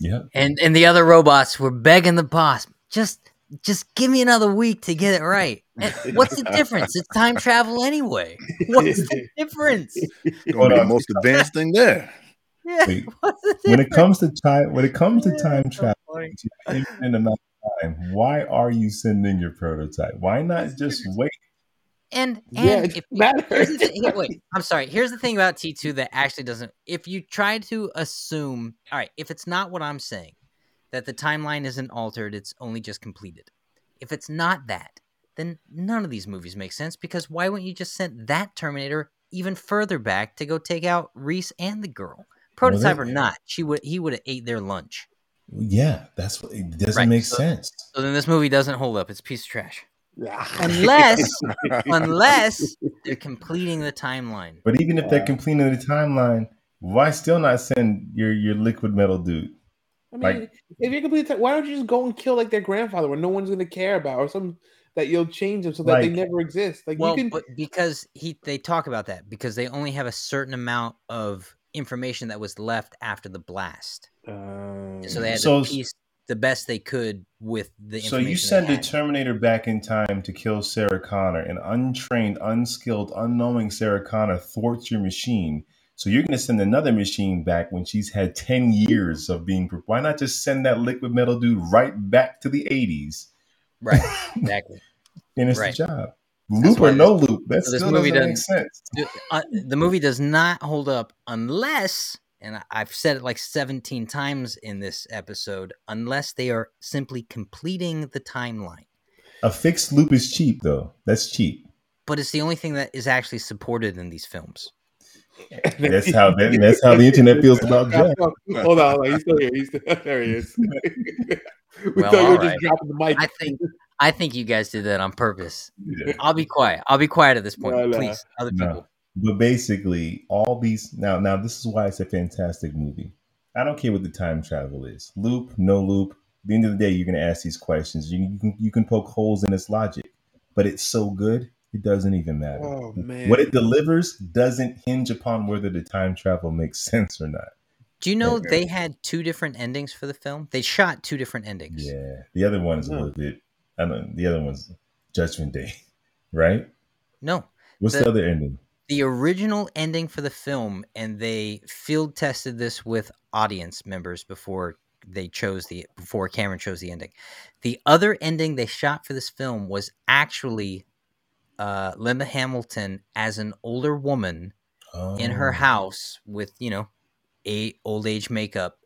Yeah. And and the other robots were begging the boss, just just give me another week to get it right. And what's the difference? It's time travel anyway. What's the difference? Going to be the most advanced thing there. Yeah. Wait, what's the difference? When it comes to time, when it comes to time travel, infinite amount of time, why are you sending your prototype? Why not just wait? And and yeah, if you, here's the thing, wait, I'm sorry. Here's the thing about T two that actually doesn't. If you try to assume, all right, if it's not what I'm saying, that the timeline isn't altered, it's only just completed. If it's not that, then none of these movies make sense, because why wouldn't you just send that Terminator even further back to go take out Reese and the girl, prototype well, they, or not? She would he would have ate their lunch. Yeah, that's what it doesn't right. make so, sense. So then this movie doesn't hold up. It's a piece of trash. unless unless they're completing the timeline. But even if they're completing the timeline, why still not send your your liquid metal dude? I mean, like, if you're completely why don't you just go and kill like their grandfather when no one's going to care about, or something that you'll change them so that like, they never exist? Like, well, you can... but because he they talk about that because they only have a certain amount of information that was left after the blast, um, so they had so, to piece the best they could with the information. So you send a Terminator back in time to kill Sarah Connor, and untrained, unskilled, unknowing Sarah Connor thwarts your machine. So you're going to send another machine back when she's had ten years of being... Why not just send that liquid metal dude right back to the eighties? Right, exactly. And it's right. the job. Loop or no loop, that so still doesn't make sense. Uh, the movie does not hold up unless and I've said it like seventeen times in this episode, unless they are simply completing the timeline. A fixed loop is cheap, though. That's cheap. But it's the only thing that is actually supported in these films. That's how that, that's how the internet feels about Jack. Hold on, he's still here. He's still, there he is. we well, thought you were right. Just dropping the mic. I think I think you guys did that on purpose. Yeah. I'll be quiet. I'll be quiet at this point, no, no. please. Other people. No. But basically, all these now now this is why it's a fantastic movie. I don't care what the time travel is, loop, no loop. At the end of the day, you're going to ask these questions. You, you can you can poke holes in its logic, but it's so good. It doesn't even matter. Oh, man. What it delivers doesn't hinge upon whether the time travel makes sense or not. Do you know okay. they had two different endings for the film? They shot two different endings. Yeah. The other one's no. a little bit, I don't know, the other one's Judgment Day, right? No. What's the, the other ending? The original ending for the film, and they field tested this with audience members before they chose the, before Cameron chose the ending. The other ending they shot for this film was actually Uh, Linda Hamilton as an older woman oh. in her house with, you know, a old age makeup,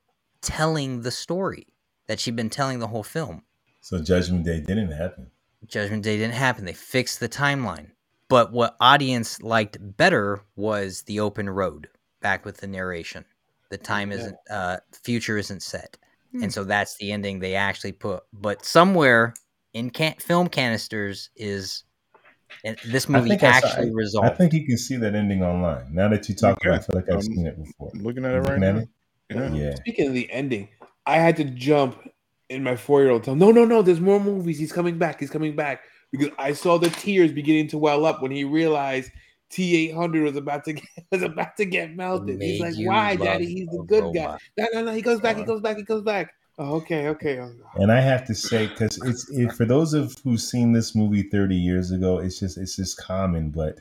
telling the story that she'd been telling the whole film. So Judgment Day didn't happen. Judgment Day didn't happen. They fixed the timeline. But what audience liked better was the open road, back with the narration. The time yeah. isn't, uh, future isn't set. Hmm. And so that's the ending they actually put. But somewhere in can- film canisters is... And this movie actually I saw, resolved. I think you can see that ending online. Now that you talk okay. about it, I feel like I've I'm seen it before. Looking at it right now. Yeah. yeah. Speaking of the ending, I had to jump in my four-year-old. Tell him, no, no, no. There's more movies. He's coming back. He's coming back. Because I saw the tears beginning to well up when he realized T eight hundred was about to get, was about to get melted. He's like, why, Daddy? He's the good robot. guy. No, no, no. He goes back. He goes back. He goes back. Oh, okay, okay. And I have to say, because it's it, for those of who've seen this movie thirty years ago, it's just it's just common, but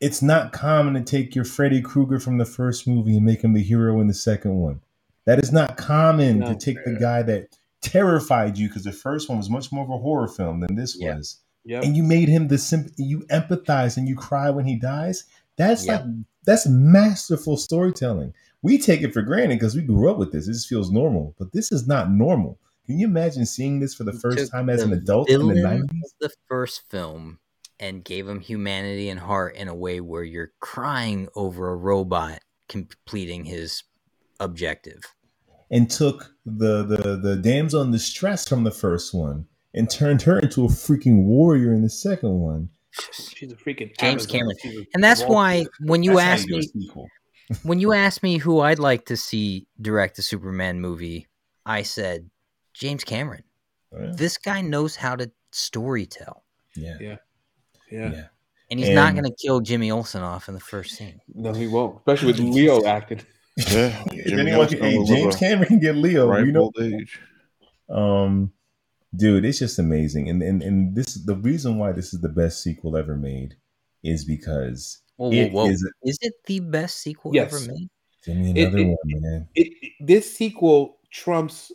it's not common to take your Freddy Krueger from the first movie and make him the hero in the second one. That is not common no, to take fair. the guy that terrified you, because the first one was much more of a horror film than this yep. was, yep. and you made him the simp- you empathize and you cry when he dies. That's yep. like that's masterful storytelling. We take it for granted because we grew up with this. This feels normal, but this is not normal. Can you imagine seeing this for the first time as an adult in the nineties? The first film, and gave him humanity and heart in a way where you're crying over a robot completing his objective. And took the the the damsel in distress from the first one and turned her into a freaking warrior in the second one. She's a freaking James Amazon. Cameron, and that's why when you that's ask me. When you asked me who I'd like to see direct a Superman movie, I said, James Cameron. Oh, yeah. This guy knows how to story tell. Yeah. Yeah. Yeah. yeah. And he's and... not going to kill Jimmy Olsen off in the first scene. No, he won't. Especially with Leo acting. Yeah. If anyone can, hey, James Cameron can get Leo. Right, you know, age. Um, dude, it's just amazing. And, and, and this the reason why this is the best sequel ever made is because... Whoa, whoa, whoa. It is, a, is it the best sequel yes. ever made? Give me another it, it, one, man. It, it, this sequel trumps.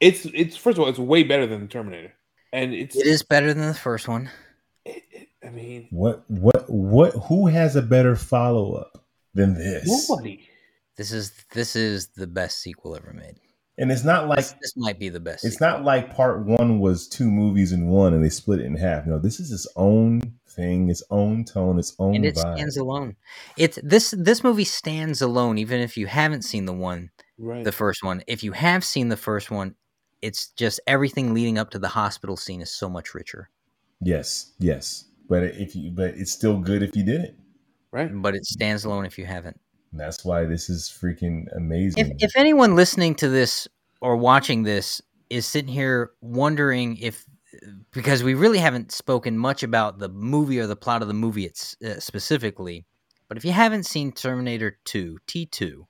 It's it's first of all, it's way better than the Terminator, and it's it is better than the first one. It, it, I mean, what what what? Who has a better follow up than this? Nobody. This is this is the best sequel ever made, and it's not like this, this might be the best. It's sequel. Not like part one was two movies in one, and they split it in half. No, this is its own. Thing, its own tone, its own and it vibe. Stands alone. It's this this movie stands alone, even if you haven't seen the one, right. the first one. If you have seen the first one, it's just everything leading up to the hospital scene is so much richer. Yes, yes, but if you, but it's still good if you did it, right? But it stands alone if you haven't. And that's why this is freaking amazing. If, if anyone listening to this or watching this is sitting here wondering if. Because we really haven't spoken much about the movie or the plot of the movie it's, uh, specifically. But if you haven't seen Terminator two, T two,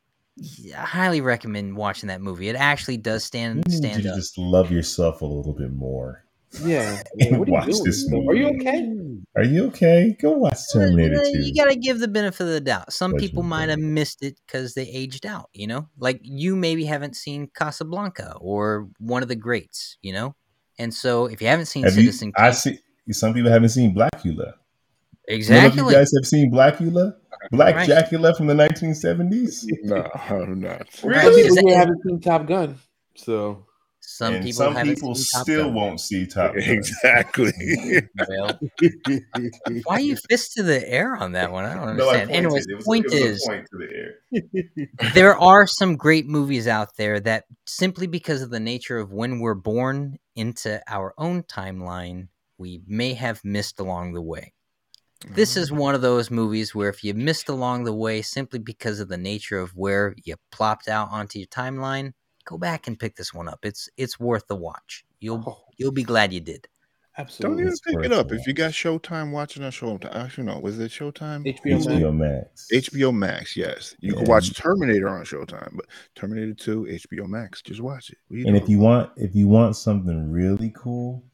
I highly recommend watching that movie. It actually does stand, stand you up. You just love yourself a little bit more. Yeah. yeah what watch doing? This movie. Are you okay? Are you okay? Go watch Terminator two. You got to give the benefit of the doubt. Some Judgment people might have missed it because they aged out, you know? Like you maybe haven't seen Casablanca or One of the Greats, you know? And so, if you haven't seen have Citizen, you, Kane, I see some people haven't seen Blackula. Exactly. None of you guys have seen Blackula? Black right. Jackula from the nineteen seventies? No, I'm not. Really? Some people haven't seen Top Gun. So some and people, some people seen Top still Gun. Won't see Top Gun. Exactly. Well, why you fist to the air on that one? I don't understand. No, I Anyways, the point is, point the there are some great movies out there that simply because of the nature of when we're born into our own timeline, we may have missed along the way. This is one of those movies where if you missed along the way simply because of the nature of where you plopped out onto your timeline, go back and pick this one up. It's it's worth the watch. You'll you'll be glad you did. Absolutely. Don't even pick it up. If you got Showtime watching on Showtime, actually no, was it Showtime? H B O Max. H B O Max, yes. You yeah. can watch Terminator on Showtime, but Terminator two, H B O Max, just watch it. And doing? if you want if you want something really cool,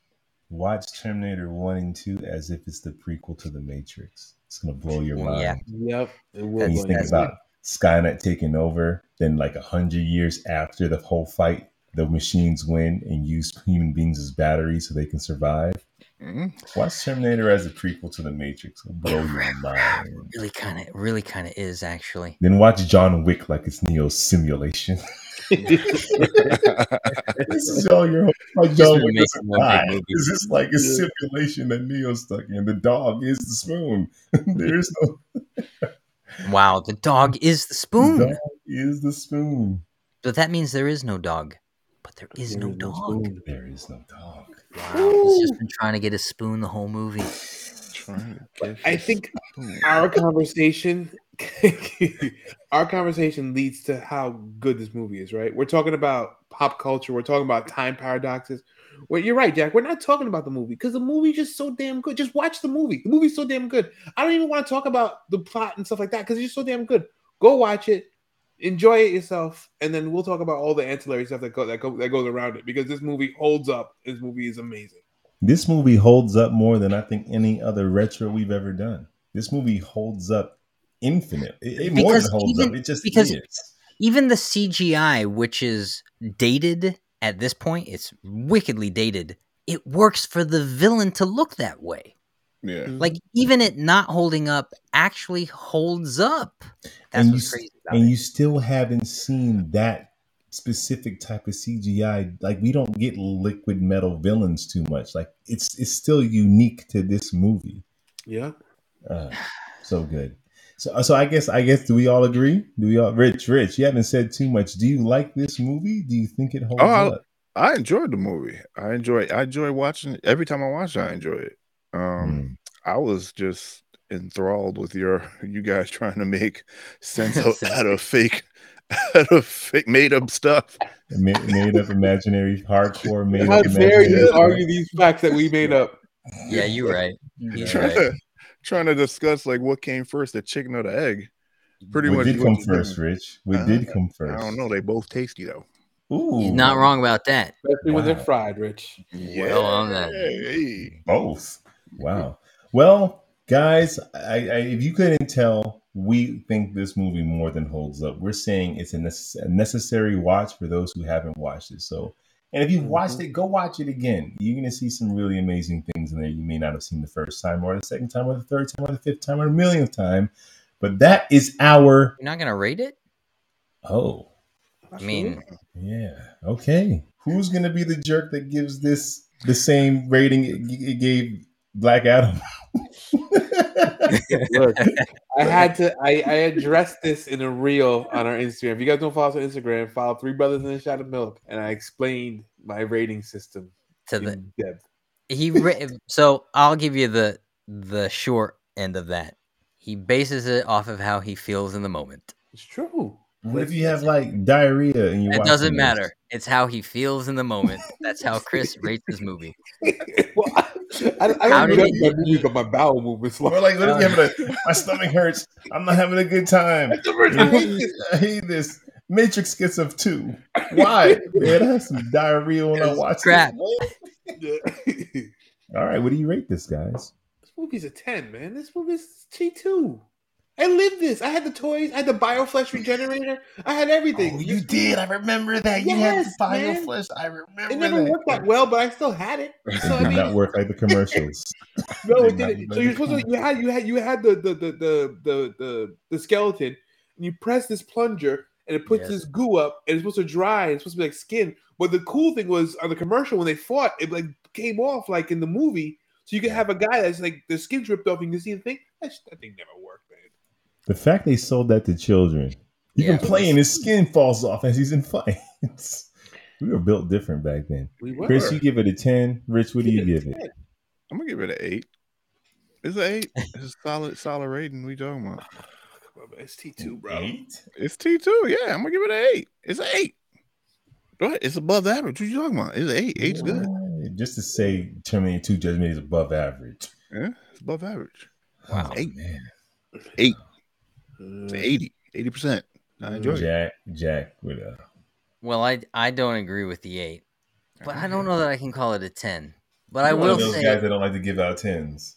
watch Terminator one and two as if it's the prequel to The Matrix. It's going to blow your mind. Yeah. Yep. It will. You think about Skynet taking over, then like one hundred years after the whole fight, the machines win and use human beings as batteries so they can survive. Mm-hmm. Watch Terminator as a prequel to The Matrix. It'll blow your mind. Really kind of really kind of is, actually. Then watch John Wick like it's Neo's simulation. This is all your whole like John Wick doesn't lie. It's just like a simulation that Neo's stuck in. The dog is the spoon. There's no Wow, the dog is the spoon. The dog is the spoon. So that means there is no dog. But there is there no is dog. Spoon. There is no dog. Wow. Ooh. He's just been trying to get a spoon the whole movie. I think our conversation our conversation leads to how good this movie is, right? We're talking about pop culture. We're talking about time paradoxes. Well, you're right, Jack. We're not talking about the movie because the movie's just so damn good. Just watch the movie. The movie's so damn good. I don't even want to talk about the plot and stuff like that because it's just so damn good. Go watch it. Enjoy it yourself. And then we'll talk about all the ancillary stuff that, go, that, go, that goes around it because this movie holds up. This movie is amazing. This movie holds up more than I think any other retro we've ever done. This movie holds up infinite. It, it more than holds even, up. It just because is. Even the C G I, which is dated at this point, it's wickedly dated. It works for the villain to look that way. Yeah. Like even it not holding up actually holds up. That's and what's you, crazy about and it. You still haven't seen that specific type of C G I. Like we don't get liquid metal villains too much. Like it's it's still unique to this movie. Yeah. Uh, so good. So so I guess I guess do we all agree? Do we all Rich, Rich, you haven't said too much. Do you like this movie? Do you think it holds oh, up? I, I enjoyed the movie. I enjoy I enjoy watching it. Every time I watch it, I enjoy it. Um mm. I was just enthralled with your you guys trying to make sense of, out of fake out of fake made up stuff. Made, made up imaginary hardcore made up. How dare you argue these facts that we made up? Yeah, you're right. You're trying, right. To, trying to discuss like what came first, the chicken or the egg. Pretty we much. We did come first, doing. Rich. We uh, did come first. I don't know. They both tasty though. Ooh. He's not wrong about that. Especially wow. when they're fried, Rich. Yeah. Well on that. Hey. Both. Wow. Well, guys, I, I, if you couldn't tell. We think this movie more than holds up. We're saying it's a, ne- a necessary watch for those who haven't watched it. So, and if you've watched it, go watch it again. You're going to see some really amazing things in there you may not have seen the first time or the second time or the third time or the fifth time or the millionth time. But that is our... You're not going to rate it? Oh. I mean... Yeah. Okay. Who's going to be the jerk that gives this the same rating it, it gave Black Adam? Look, I had to. I, I addressed this in a reel on our Instagram. If you guys don't follow us on Instagram, follow Three Brothers and a Shot of Milk, and I explained my rating system to the depth. He re- so I'll give you the the short end of that. He bases it off of how he feels in the moment. It's true. What if you have like diarrhea and you? It doesn't matter. This? It's how he feels in the moment. That's how Chris rates this movie. Well, I- I, I don't know that music of my bowel movements. Like, like what is a, my stomach hurts. I'm not having a good time. I hate this. I hate this. Matrix gets up two. Why? Man, I have some diarrhea when I watch crap. It. All right, what do you rate this, guys? This movie's a ten, man. This movie's T two. I lived this. I had the toys. I had the Bioflesh regenerator. I had everything. Oh, you did. I remember that. You yes, had the Bioflesh. I remember. It never that. worked that well, but I still had it. So, I mean, that worked like the commercials. No, it didn't. So you're supposed to. You had. You had. You had the the the the the the, the skeleton, and you press this plunger, and it puts yes. this goo up, and it's supposed to dry. And it's supposed to be like skin. But the cool thing was on the commercial when they fought, it like came off like in the movie. So you could have a guy that's like the skin's ripped off, and you can see the thing. That, that thing never worked, man. The fact they sold that to children, you yeah. can play and his skin falls off as he's in fights. We were built different back then. We were. Chris, you give it a ten. Rich, what do you give it? it? I'm gonna give it an eight. It's an eight. It's a solid, solid rating. We talking about? It's T two, bro. Eight? It's T two. Yeah, I'm gonna give it an eight. It's an eight. Right? It's above average. What you talking about? It's an eight. Eight's good. Just to say, Terminator two Judgment is above average. Yeah, it's above average. Wow, eight. Man. Eight. It's eighty, eighty percent. I enjoy Jack, it. Jack, with a. Well, I I don't agree with the eight, but I don't know that I can call it a ten. But You're I will one of those say guys that don't like to give out tens.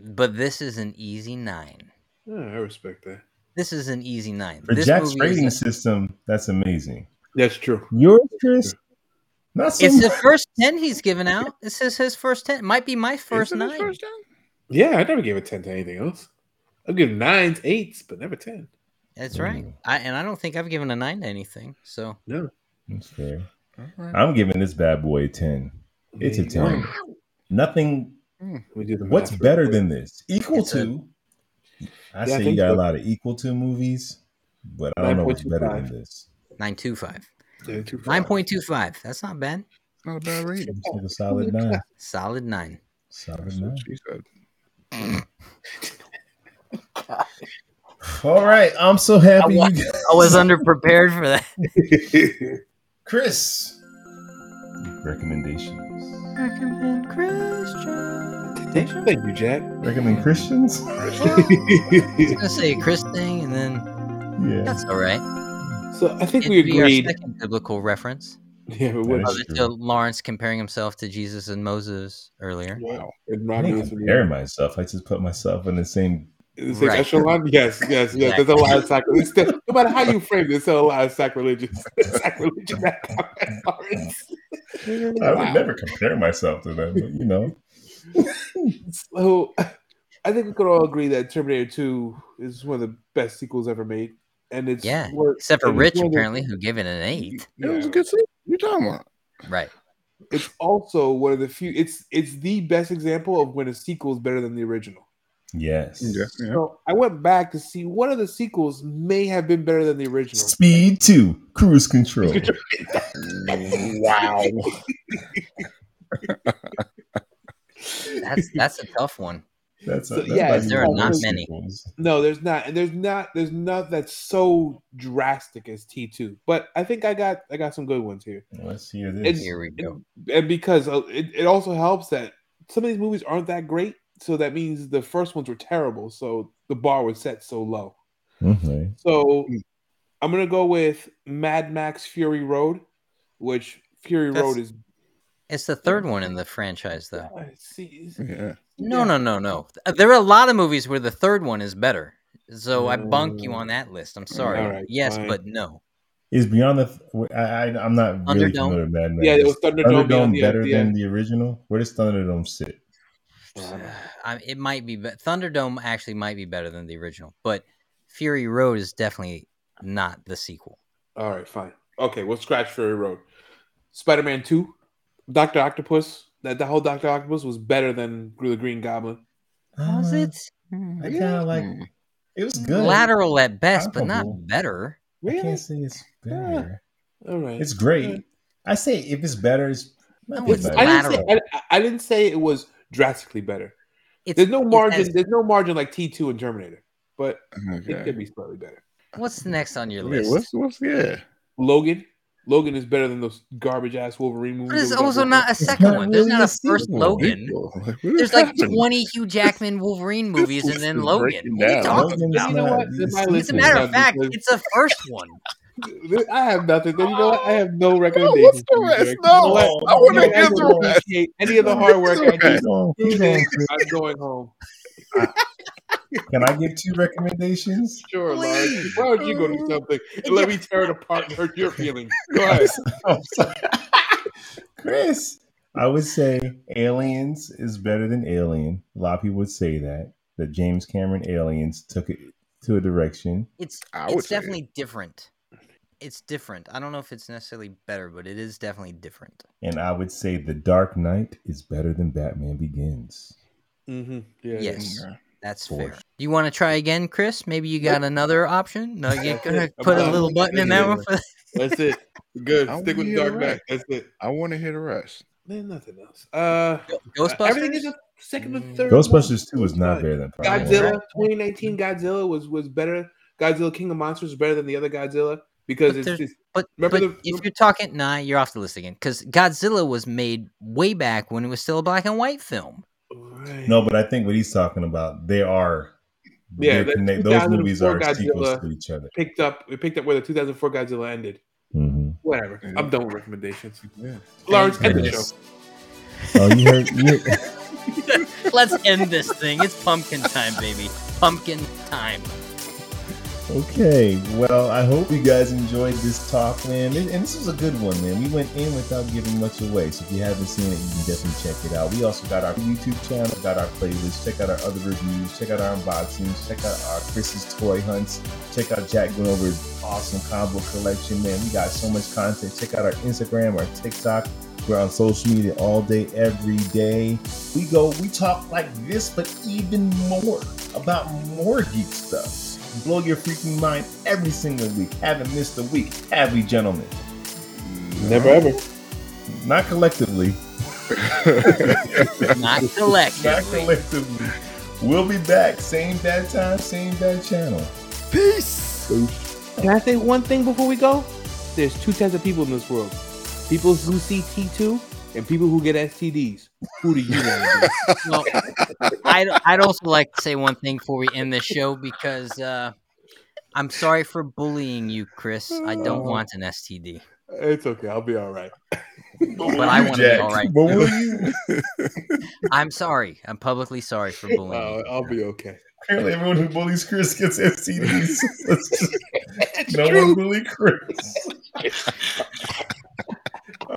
But this is an easy nine. Yeah, I respect that. This is an easy nine for this Jack's rating system. That's amazing. That's true. Yours, Chris. Not so it's much. The first ten he's given out. This is his first ten. It might be my first nine. First yeah, I never gave a ten to anything else. I'll give nines, eights, but never ten. That's right. Mm. I, and I don't think I've given a nine to anything. So no, that's fair. Right. I'm giving this bad boy a ten. It's a ten. Wow. Nothing. Mm. We do the what's better than this? Equal it's to. A, I yeah, say I you got so. a lot of equal to movies, but I don't know what's better than this. Nine two five. Nine point two five. That's not bad. Not a bad rating. It's a solid nine. Solid nine. Solid that's nine. She said. God. All right, I'm so happy. I was, you guys. I was underprepared for that. Chris, recommendations. Recommend Christian. Thank you, Jack. Recommend Christians. Well, I was gonna say Chris thing, and then yeah, that's all right. So I think It'd we agreed. Be our second biblical reference. Yeah, but what is to Lawrence comparing himself to Jesus and Moses earlier? Wow, I didn't compare myself. I just put myself in the same. It's right. Echelon? Yes, yes, yes. Yeah. There's a lot of sacrilege. No matter how you frame this, there's a lot of sacrilegious. sacrilegious I wow. would never compare myself to them, but you know. So, I think we could all agree that Terminator two is one of the best sequels ever made, and it's yeah, worth, except for Rich apparently, who gave it an eight. It was a good sequel. You're talking about right. It's also one of the few. It's it's the best example of when a sequel is better than the original. Yes. Yeah. So I went back to see what of the sequels may have been better than the original. Speed two, Cruise Control. Wow. that's that's a tough one. That's, a, so, that's yeah. There are not many. Sequels. No, there's not, and there's not, there's not that's so drastic as T two. But I think I got, I got some good ones here. Let's hear this. And, here we go. And, and because it, it also helps that some of these movies aren't that great. So that means the first ones were terrible. So the bar was set so low. Okay. So I'm going to go with Mad Max Fury Road, which Fury That's, Road is. It's the third one in the franchise, though. Yeah, see, yeah. No, no, no, no. There are a lot of movies where the third one is better. So I bunk you on that list. I'm sorry. All right, yes, fine. But no. Is Beyond the... I, I, I'm not really familiar with Mad Max. Yeah, it was Thunderdome. Thunderdome better the, than the original? Where does Thunderdome sit? Uh, I, it might be, but Thunderdome actually might be better than the original. But Fury Road is definitely not the sequel. All right, fine. Okay, we'll scratch Fury Road. Spider-Man two, Doctor Octopus. That the whole Doctor Octopus was better than the Green Goblin. Was it? I kind of like. It was good. Lateral at best, but not better. Really? I can't say it's better. Yeah. All right, it's great. Right. I say if it's better, it's. Not no, it's better. I, didn't say, I, I didn't say it was. Drastically better. It's, there's no margin. Has, there's no margin like T two and Terminator, but okay. It could be slightly better. What's the next on your yeah, list? What's what's yeah? Logan. Logan is better than those garbage ass Wolverine movies. There's also not a second one. There's not a first Logan. There's like twenty Hugh Jackman Wolverine movies and then Logan. What are you talking about? You know what? As a matter of fact, it's a first one. I have nothing. You know what? I have no recommendations. No, what's the rest? No, no, I want to give the rest. Any of the hard work I do, I'm going home. Can I give two recommendations? Sure, Larry. Why would you go do something and let me tear it apart and hurt your feelings? Go ahead. Chris, I would say Aliens is better than Alien. A lot of people would say that. That James Cameron Aliens took it to a direction. It's it's definitely it. different. It's different. I don't know if it's necessarily better, but it is definitely different. And I would say The Dark Knight is better than Batman Begins. Mm-hmm. Yeah, yes, yeah. That's Boy. fair. You want to try again, Chris? Maybe you got another option? No, you're going to put a little button in that one. For... That's it. Good. Stick with The Dark Knight. That's it. I want to hit a rush. Man, nothing else. Uh, Ghostbusters? Everything is a second and third. Ghostbusters one. two is not better than Prime. Godzilla. twenty nineteen Godzilla was, was better. Godzilla King of Monsters was better than the other Godzilla. Because but it's just, but, remember but the, if you're talking, nah, you're off the list again. Because Godzilla was made way back when it was still a black and white film. Right. No, but I think what he's talking about, they are, yeah, connect, those movies are Godzilla sequels to each other. Picked up, it picked up where the two thousand four Godzilla ended. Mm-hmm. Whatever. Yeah. I'm done with recommendations. Yeah. Lawrence, end the show. Oh, you heard, you heard. Let's end this thing. It's pumpkin time, baby. Pumpkin time. Okay, well, I hope you guys enjoyed this talk, man. And this was a good one, man. We went in without giving much away. So if you haven't seen it, you can definitely check it out. We also got our YouTube channel, got our playlist. Check out our other reviews. Check out our unboxings. Check out our Chris's toy hunts. Check out Jack going over his awesome combo collection, man. We got so much content. Check out our Instagram, our TikTok. We're on social media all day, every day. We go, we talk like this, but even more about more geek stuff. Blow your freaking mind every single week. Haven't missed a week, have we, gentlemen? Never ever. Not collectively. Not collectively. Not collectively. We'll be back. Same bad time, same bad channel. Peace. Can I say one thing before we go? There's two types of people in this world. People who see T two and people who get S T Ds. Who do you want to be? Well, I'd, I'd also like to say one thing before we end this show, because uh, I'm sorry for bullying you, Chris. I don't want an S T D. It's okay. I'll be all right. But I want to be all right. I'm sorry. I'm publicly sorry for bullying uh, you. I'll be okay. Apparently everyone who bullies Chris gets S T Ds. Just, no true. One bully Chris.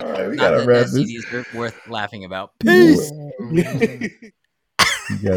All right, we got to wrap this. Not that S T Ds are worth laughing about. Peace. You guys.